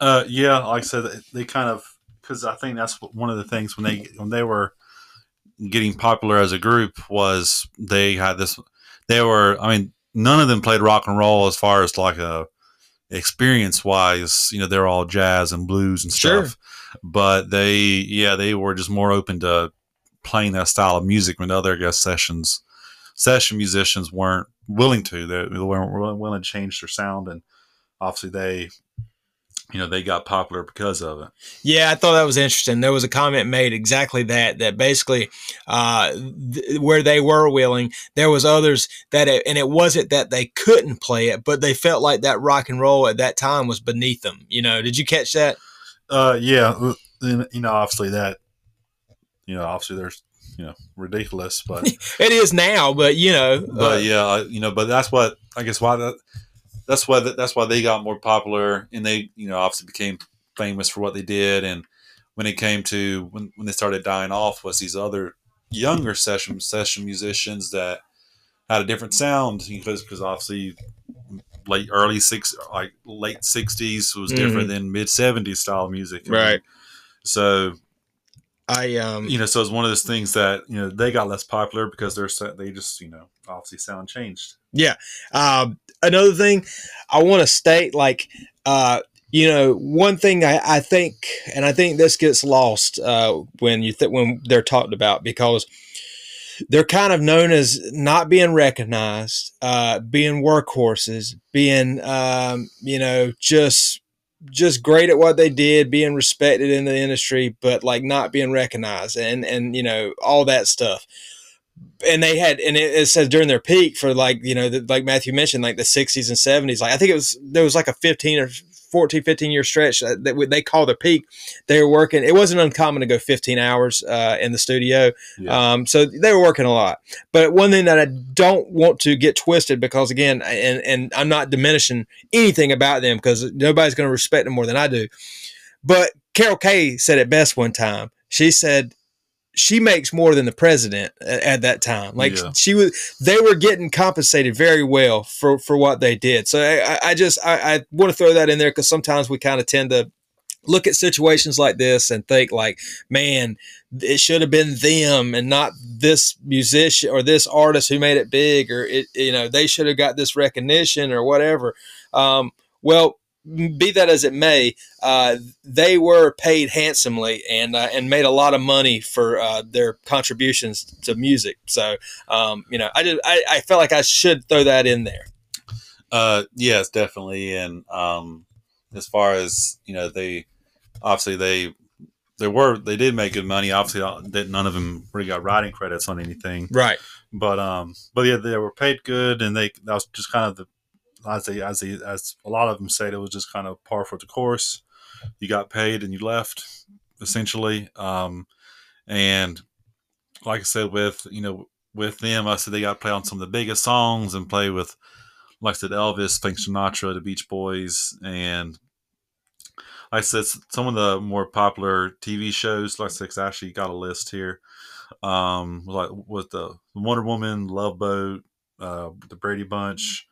Yeah, like I said, they kind of, because I think that's one of the things when they were getting popular as a group was they had this. They were, I mean, none of them played rock and roll as far as like a. Experience wise, they're all jazz and blues and stuff, but they were just more open to playing that style of music when other guest session musicians weren't willing to. They weren't willing to change their sound, and obviously they got popular because of it. Yeah, I thought that was interesting. There was a comment made exactly that basically where they were willing, there was others and it wasn't that they couldn't play it, but they felt like that rock and roll at that time was beneath them. Did you catch that? Yeah. Obviously there's, ridiculous, but it is now, but that's what, I guess why that, That's why they got more popular, and they, obviously became famous for what they did. And when it came to when they started dying off, was these other younger session musicians that had a different sound, because obviously late 60s was different than mid 70s style music, right? So I so it's one of those things that they got less popular because they just obviously sound changed. Yeah. Another thing I want to state, one thing I think, and I think this gets lost when they're talked about, because they're kind of known as not being recognized, being workhorses, being, just great at what they did, being respected in the industry, but not being recognized and all that stuff. And they had, and it says during their peak for like Matthew mentioned, the 60s and 70s. I think there was 15 year stretch that they call the peak. They were working. It wasn't uncommon to go 15 hours in the studio. Yeah. So they were working a lot. But one thing that I don't want to get twisted, because again, and I'm not diminishing anything about them, because nobody's going to respect them more than I do. But Carol Kaye said it best one time. She said, she makes more than the president at that time. They were getting compensated very well for what they did. So I want to throw that in there, because sometimes we kind of tend to look at situations like this and think man, it should have been them and not this musician or this artist who made it big, or they should have got this recognition or whatever. Be that as it may, they were paid handsomely and made a lot of money for their contributions to music. So, I felt like I should throw that in there. Yes, definitely. And as far as they did make good money. Obviously, none of them really got writing credits on anything, right? But yeah, they were paid good, and that was just kind of the. As a lot of them said, it was just kind of par for the course. You got paid and you left, essentially. And like I said, with them, I said they got to play on some of the biggest songs and play with, like I said, Elvis, Frank Sinatra, the Beach Boys, and like I said, some of the more popular TV shows. Like I said, I actually got a list here. With the Wonder Woman, Love Boat, the Brady Bunch.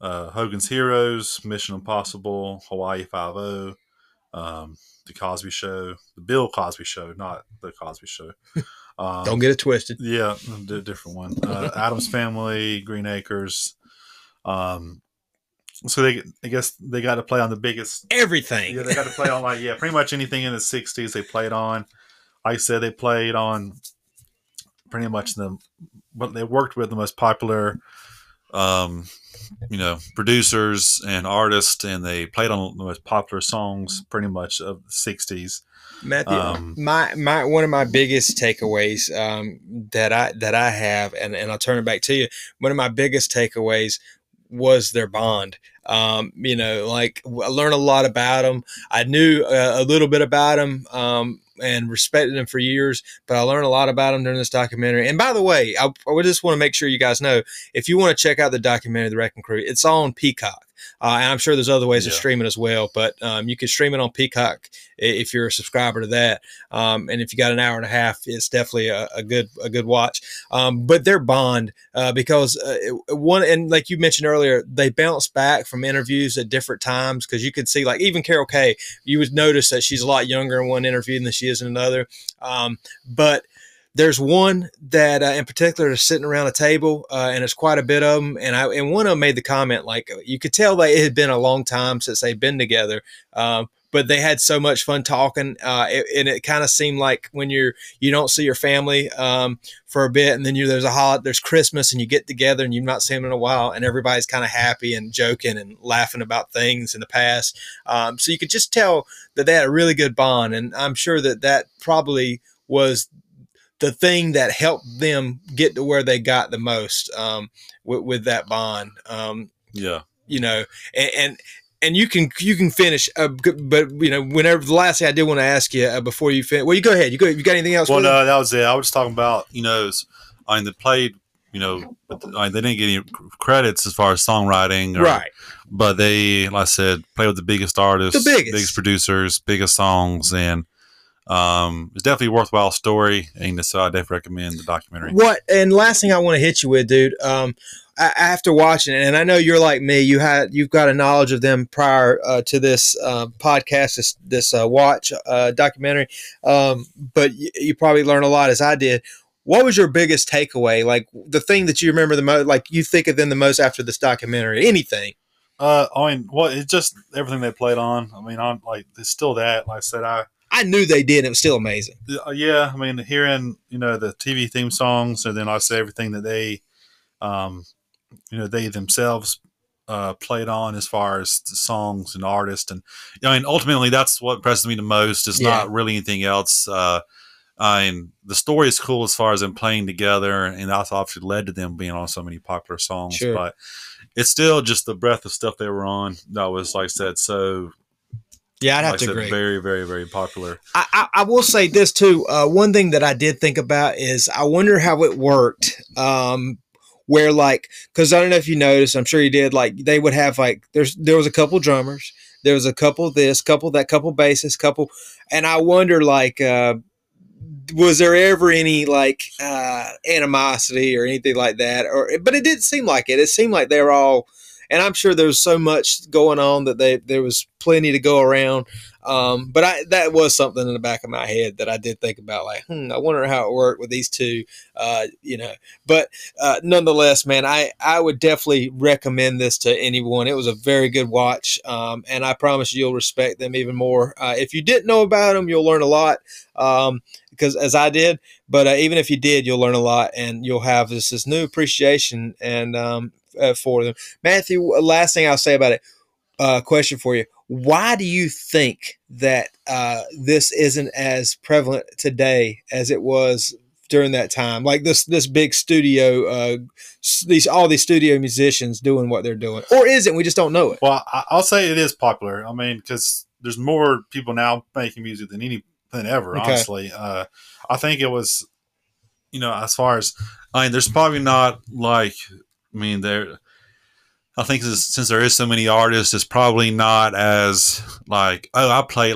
Hogan's Heroes, Mission Impossible, Hawaii Five-0, The Cosby Show, The Bill Cosby Show, not The Cosby Show. Don't get it twisted. Yeah, a different one. Addams Family, Green Acres. So they got to play on the biggest everything. Yeah, they got to play on pretty much anything in the 60s. They played on. Like I said, they played on pretty much but they worked with the most popular. Producers and artists, and they played on the most popular songs pretty much of the 60s. Matthew, one of my biggest takeaways that I have, and I'll turn it back to you, one of my biggest takeaways was their bond. I learned a lot about them. I knew a little bit about them, and respected them for years, but I learned a lot about them during this documentary. And by the way, I would just want to make sure you guys know, if you want to check out the documentary, The Wrecking Crew, it's on Peacock. And I'm sure there's other ways of streaming as well, but you can stream it on Peacock if you're a subscriber to that. And if you got an hour and a half, it's definitely a good watch. But their bond, because and like you mentioned earlier, they bounced back from interviews at different times, because you could see even Carol Kaye, you would notice that she's a lot younger in one interview than she is in another. But There's one that in particular is sitting around a table, and it's quite a bit of them. And one of them made the comment, like, you could tell that it had been a long time since they'd been together. But they had so much fun talking, and it kind of seemed like when you don't see your family for a bit, and then there's Christmas, and you get together, and you've not seen them in a while, and everybody's kind of happy and joking and laughing about things in the past. So you could just tell that they had a really good bond, and I'm sure that probably was the thing that helped them get to where they got the most with that bond. Yeah, you know, and you can finish, but you know, whenever the last thing I did want to ask you before you finish, well, you go ahead. You got anything else? Well, no, that was it. I was just talking about, you know, they played, you know, they didn't get any credits as far as songwriting, right? But they, like I said, played with the biggest artists, the biggest producers, biggest songs, and it's definitely a worthwhile story. And so I definitely recommend the documentary. And last thing I want to hit you with, dude. After watching it, and I know you're like me, you've got a knowledge of them prior to this podcast, this documentary, but you probably learned a lot as I did. What was your biggest takeaway? Like the thing that you remember the most, like you think of them the most after this documentary? Anything? I mean, well, it's just everything they played on. I mean, I'm like, it's still that. Like I said, I knew they did. It was still amazing. Yeah, I mean, hearing the TV theme songs, and then I said everything that they. They themselves played on as far as the songs and artists, and I mean, ultimately that's what impresses me the most. It's not really anything else. And the story is cool as far as them playing together, and that's obviously led to them being on so many popular songs. Sure. But it's still just the breadth of stuff they were on that was, like I said, so. Yeah, I'd have to agree. Very, very, very popular. I will say this too. One thing that I did think about is I wonder how it worked. Where, like, because I don't know if you noticed, I'm sure you did, like, they would have, like, there was a couple drummers, there was a couple this, couple that, couple bassist, couple, and I wonder, like, was there ever any, like, animosity or anything like that? But it didn't seem like it. It seemed like they were all, and I'm sure there was so much going on that there was plenty to go around. But that was something in the back of my head that I did think about, like, I wonder how it worked with these two, but nonetheless, man, I would definitely recommend this to anyone. It was a very good watch. And I promise you'll respect them even more. If you didn't know about them, you'll learn a lot. Because as I did, but even if you did, you'll learn a lot, and you'll have this new appreciation and, for them. Matthew, last thing I'll say about it, question for you. Why do you think that this isn't as prevalent today as it was during that time? Like this big studio, all these studio musicians doing what they're doing, or isn't? We just don't know it. Well, I'll say it is popular. I mean, because there's more people now making music than ever. Okay. Honestly, I think it was, as far as there's probably not like, there. I think since there is so many artists, it's probably not as like, they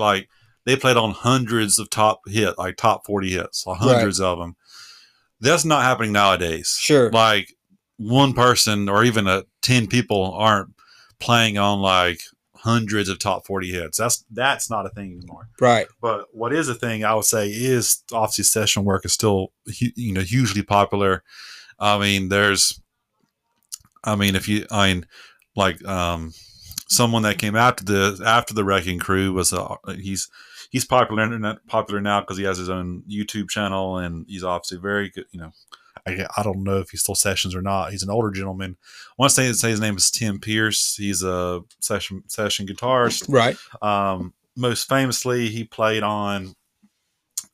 played on hundreds of top 40 hits, hundreds of them. That's not happening nowadays. Sure. Like one person or even 10 people aren't playing on like hundreds of top 40 hits. That's not a thing anymore. Right. But what is a thing I would say is obviously session work is still, hugely popular. Someone that came after the Wrecking Crew was he's popular now because he has his own YouTube channel, and he's obviously very good. I don't know if he still sessions or not. He's an older gentleman. I want to say his name is Tim Pierce. He's a session guitarist, right? Most famously, he played on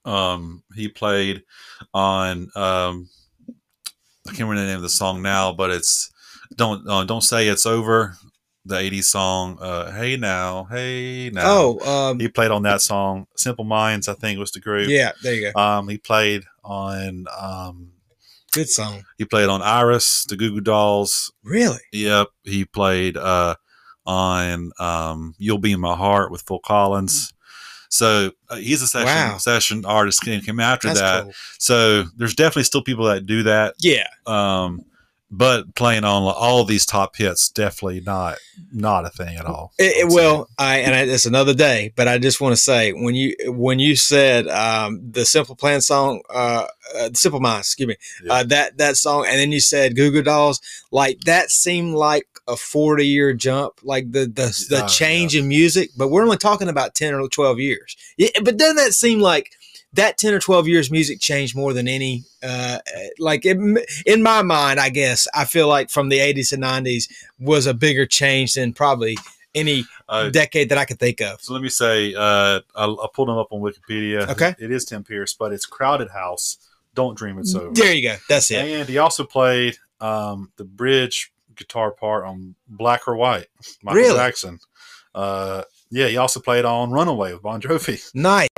I can't remember the name of the song now, but it's. Don't say it's over. The 80s song, Hey Now. He played on that song. Simple Minds, I think, was the group. Yeah, there you go. He played on good song. He played on Iris, the Goo Goo Dolls. Really? Yep. He played on You'll Be in My Heart with Phil Collins. So he's a session artist. Came after That's that. Cool. So there's definitely still people that do that. Yeah. But playing on all these top hits, definitely not a thing at all. It's another day, but I just want to say when you said the Simple Plan song, Simple Minds, excuse me, yeah. that song, and then you said Goo Goo Dolls, like that seemed like a 40-year jump, like the change in music. But we're only talking about 10 or 12 years. Yeah, but doesn't that seem like that 10 or 12 years music changed more than any, in my mind, I guess, I feel like from the 80s and 90s was a bigger change than probably any decade that I could think of. So let me say, I pulled them up on Wikipedia. Okay. It is Tim Pierce, but it's Crowded House, Don't Dream It's Over. There you go. That's it. And he also played the bridge guitar part on Black or White, Michael Jackson. Yeah, he also played on Runaway with Bon Jovi. Nice.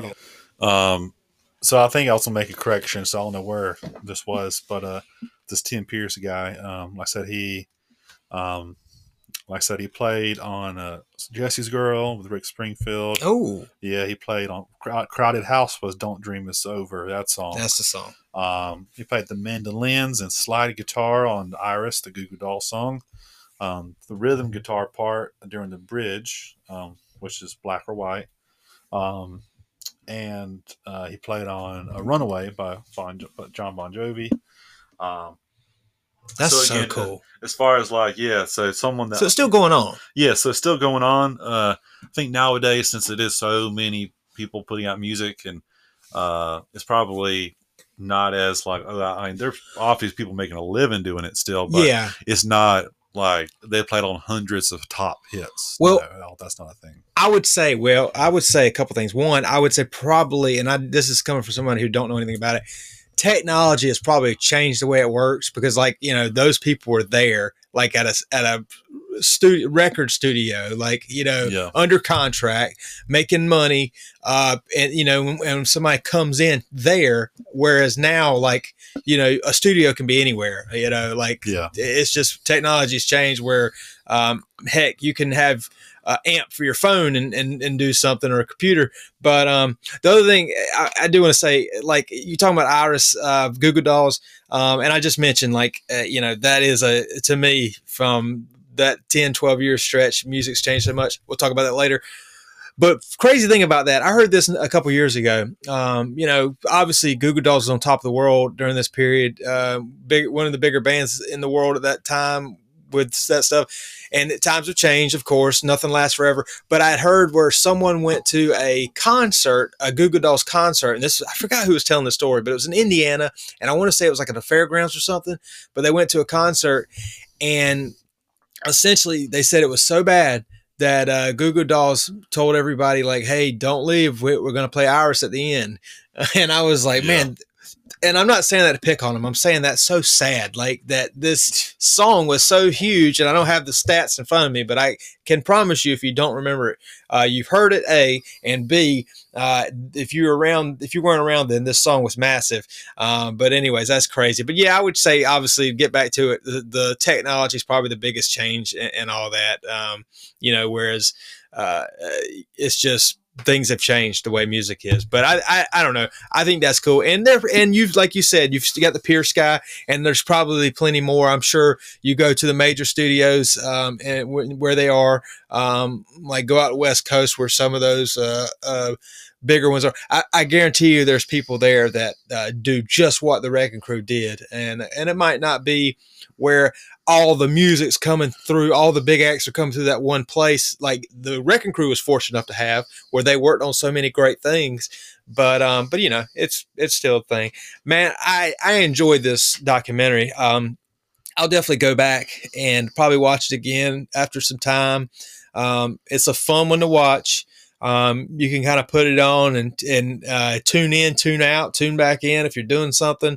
So I think I also make a correction. So I don't know where this was, but this Tim Pierce guy, like I said, he played on Jesse's Girl with Rick Springfield. Oh, yeah, he played on Crowded House was Don't Dream It's Over. That song. That's the song. He played the mandolins and slide guitar on Iris, the Goo Goo Doll song. The rhythm guitar part during the bridge, which is Black or White. And he played on Runaway by John Bon Jovi. That's so, again, so cool. As far as like, yeah, so someone that... So it's still going on. Yeah, so it's still going on. I think nowadays, since it is so many people putting out music, and it's probably not as like... I mean, there's obviously people making a living doing it still, but yeah. It's not... Like they played on hundreds of top hits. Well, no, that's not a thing. I would say a couple things. One, I would say probably, and this is coming from somebody who don't know anything about it. Technology has probably changed the way it works because, like, you know, those people were there, like at a record studio, like, you know, yeah. Under contract, making money, and you know, when somebody comes in there, whereas now, like, you know, a studio can be anywhere, you know, like, yeah. It's just technology's changed where, heck, you can have amp for your phone and do something, or a computer. But the other thing I do want to say, like, you're talking about Iris, Goo Goo Dolls, and I just mentioned, like, you know, that is to me, from that 10, 12-year stretch, music's changed so much. We'll talk about that later. But crazy thing about that, I heard this a couple years ago. You know, obviously Goo Goo Dolls was on top of the world during this period. One of the bigger bands in the world at that time with that stuff. And times have changed, of course. Nothing lasts forever. But I had heard where someone went to a concert, a Goo Goo Dolls concert. And this, I forgot who was telling the story, but it was in Indiana. And I want to say it was like at a fairgrounds or something. But they went to a concert, and essentially they said it was so bad that Goo Goo Dolls told everybody, like, hey, don't leave. We're going to play Iris at the end. And I was like, man. And I'm not saying that to pick on them. I'm saying that's so sad, like, that this song was so huge. And I don't have the stats in front of me, but I can promise you, if you don't remember it, you've heard it, A, and B, if you weren't around then, this song was massive. But anyways, that's crazy. But yeah, I would say, obviously, get back to it. The technology is probably the biggest change and all that. You know, whereas it's just, things have changed the way music is, but I don't know. I think that's cool. And you've, like you said, you've got the Pierce guy, and there's probably plenty more. I'm sure you go to the major studios, and where they are, like, go out West Coast where some of those, bigger ones are. I guarantee you there's people there that do just what the Wrecking Crew did. And it might not be where all the music's coming through, all the big acts are coming through that one place, like the Wrecking Crew was fortunate enough to have, where they worked on so many great things. But you know, it's still a thing. Man, I enjoyed this documentary. I'll definitely go back and probably watch it again after some time. It's a fun one to watch. You can kind of put it on and tune in, tune out, tune back in if you're doing something.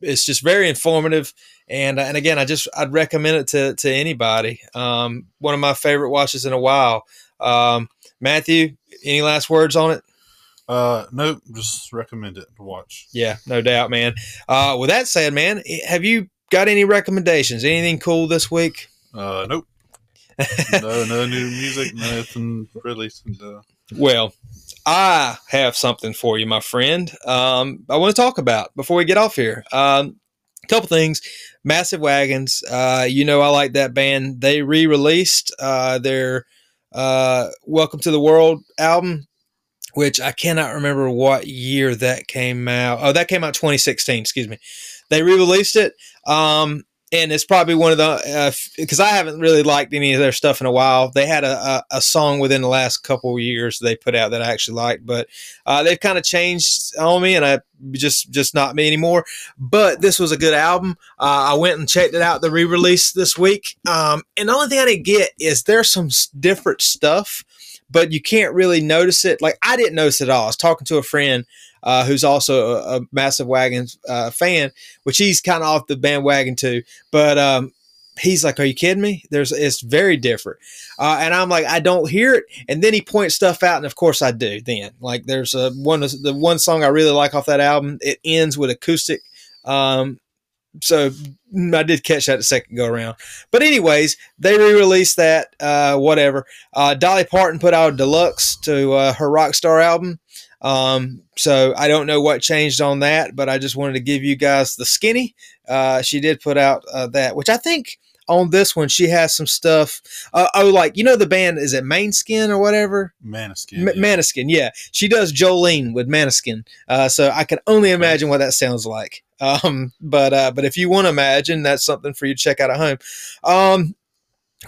It's just very informative. And again, I'd recommend it to anybody. One of my favorite watches in a while. Matthew, any last words on it? Nope. Just recommend it to watch. Yeah, no doubt, man. With that said, man, have you got any recommendations? Anything cool this week? Nope. No new music, nothing really. Well, I have something for you, my friend. I want to talk about before we get off here. Couple things. Massive Wagons. I like that band. They re-released their Welcome to the World album, which I cannot remember what year that came out. Oh, that came out 2016, excuse me. They re-released it. And it's probably one of the, because I haven't really liked any of their stuff in a while. They had a song within the last couple of years they put out that I actually liked, but they've kind of changed on me, and I just not me anymore. But this was a good album. I went and checked it out, the re-release this week. And the only thing I didn't get is there's some different stuff, but you can't really notice it. Like, I didn't notice it at all. I was talking to a friend who's also a Massive Wagons fan, which he's kind of off the bandwagon too. But he's like, "Are you kidding me? It's very different." And I'm like, "I don't hear it." And then he points stuff out, and of course I do. Then, like, there's the one song I really like off that album. It ends with acoustic. So I did catch that the second go around. But anyways, they re-released that. Whatever. Dolly Parton put out a deluxe to her Rockstar album. So I don't know what changed on that, but I just wanted to give you guys the skinny. She did put out that, which I think on this one she has some stuff. The band, is it Maneskin or whatever? Maneskin. Maneskin, yeah. She does Jolene with Maneskin. So I can only imagine what that sounds like. But if you want to imagine, that's something for you to check out at home.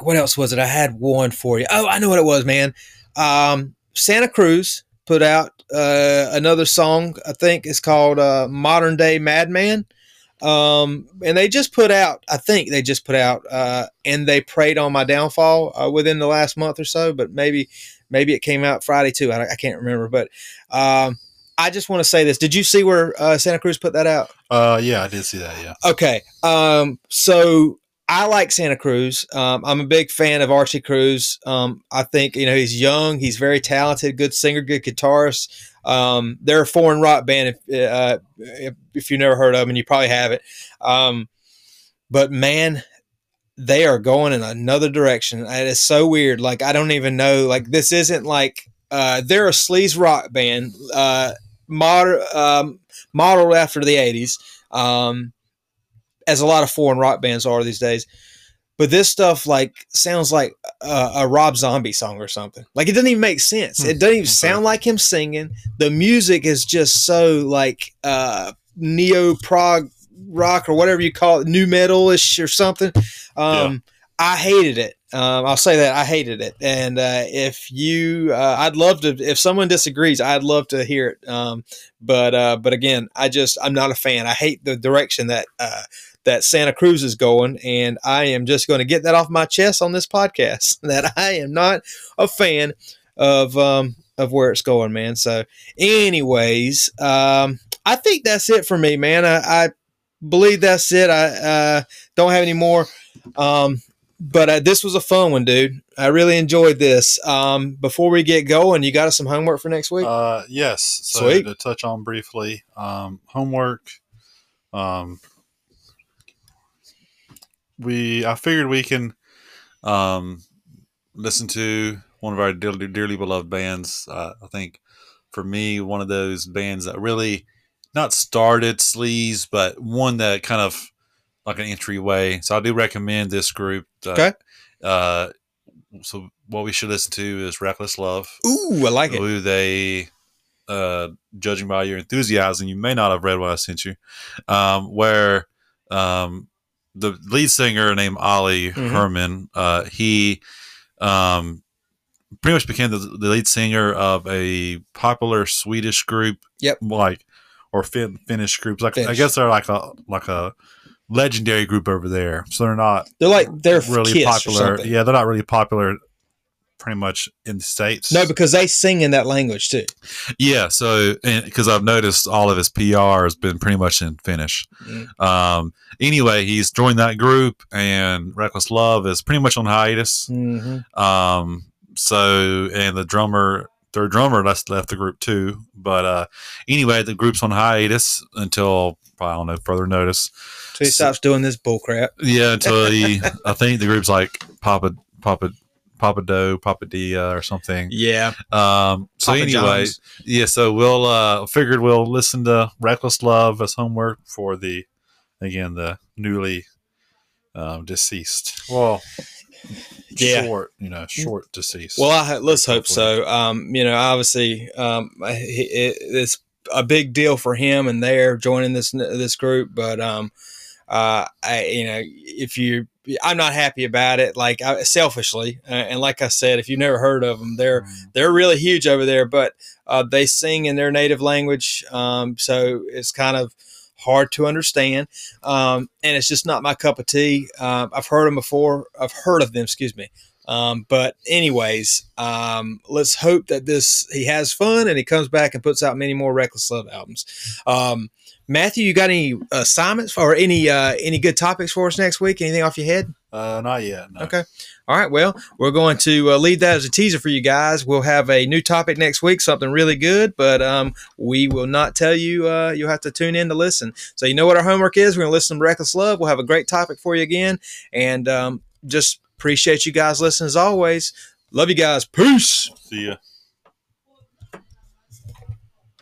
What else was it? I had one for you. Oh, I know what it was, man. Santa Cruz put out another song. I think it's called Modern Day Madman. And they just put out, And They Prayed on My Downfall within the last month or so, but maybe it came out Friday too. I can't remember, but I just want to say this. Did you see where Santa Cruz put that out? Yeah, I did see that, yeah. Okay. So I like Santa Cruz. I'm a big fan of Archie Cruz. I think, he's young. He's very talented, good singer, good guitarist. They're a foreign rock band, if you've never heard of them, and you probably haven't. But, man, they are going in another direction. It is so weird. Like, I don't even know. Like, this isn't like they're a sleaze rock band, modeled after the 80s. As a lot of foreign rock bands are these days, but this stuff sounds like a Rob Zombie song or something. Like, it doesn't even make sense. It doesn't even sound like him singing. The music is just so neo prog rock or whatever you call it, new metal-ish or something. I hated it. I'll say that I hated it. And if someone disagrees, I'd love to hear it. But again, I'm not a fan. I hate the direction that Santa Cruz is going, and I am just going to get that off my chest on this podcast that I am not a fan of where it's going, man. So anyways, I think that's it for me, man. I believe that's it. I don't have any more. But this was a fun one, dude. I really enjoyed this. Before we get going, you got us some homework for next week? Yes. So sweet. To touch on briefly, homework. I figured we can listen to one of our dearly beloved bands. I think for me, one of those bands that really not started sleaze, but one that kind of like an entryway. So I do recommend this group. Okay. So what we should listen to is Reckless Love. Ooh, I like it. Who they, judging by your enthusiasm, you may not have read what I sent you, where the lead singer named Ollie Herman, he pretty much became the lead singer of a popular Swedish group. Yep. Or Finnish groups. Finnish. I guess they're like a legendary group over there, so they're really popular. Yeah, they're not really popular pretty much in the States. No, because they sing in that language too. Yeah, so because I've noticed all of his PR has been pretty much in Finnish. Anyway, he's joined that group, and Reckless Love is pretty much on hiatus. And their drummer left the group too, but anyway, the group's on hiatus until further notice. So he stops doing this bullcrap. Yeah, until he, I think the group's like Papa Dia or something. Yeah. So Papa anyway, Jones. Yeah. So we'll figured we'll listen to Reckless Love as homework for the again, the newly deceased. Well, yeah. Short deceased. Well, let's hope so. Obviously, it's a big deal for him and they're joining this group, but I'm not happy about it. Like selfishly, and like I said, if you've never heard of them, they're really huge over there. But they sing in their native language, so it's kind of hard to understand, and it's just not my cup of tea. I've heard of them. Excuse me. But anyways, let's hope that he has fun and he comes back and puts out many more Reckless Love albums. Matthew, you got any assignments or any good topics for us next week? Anything off your head? Not yet. No. Okay. All right. Well, we're going to leave that as a teaser for you guys. We'll have a new topic next week, something really good, but we will not tell you. You'll have to tune in to listen. So you know what our homework is. We're going to listen to Reckless Love. We'll have a great topic for you again. And just appreciate you guys listening as always. Love you guys. Peace. See ya.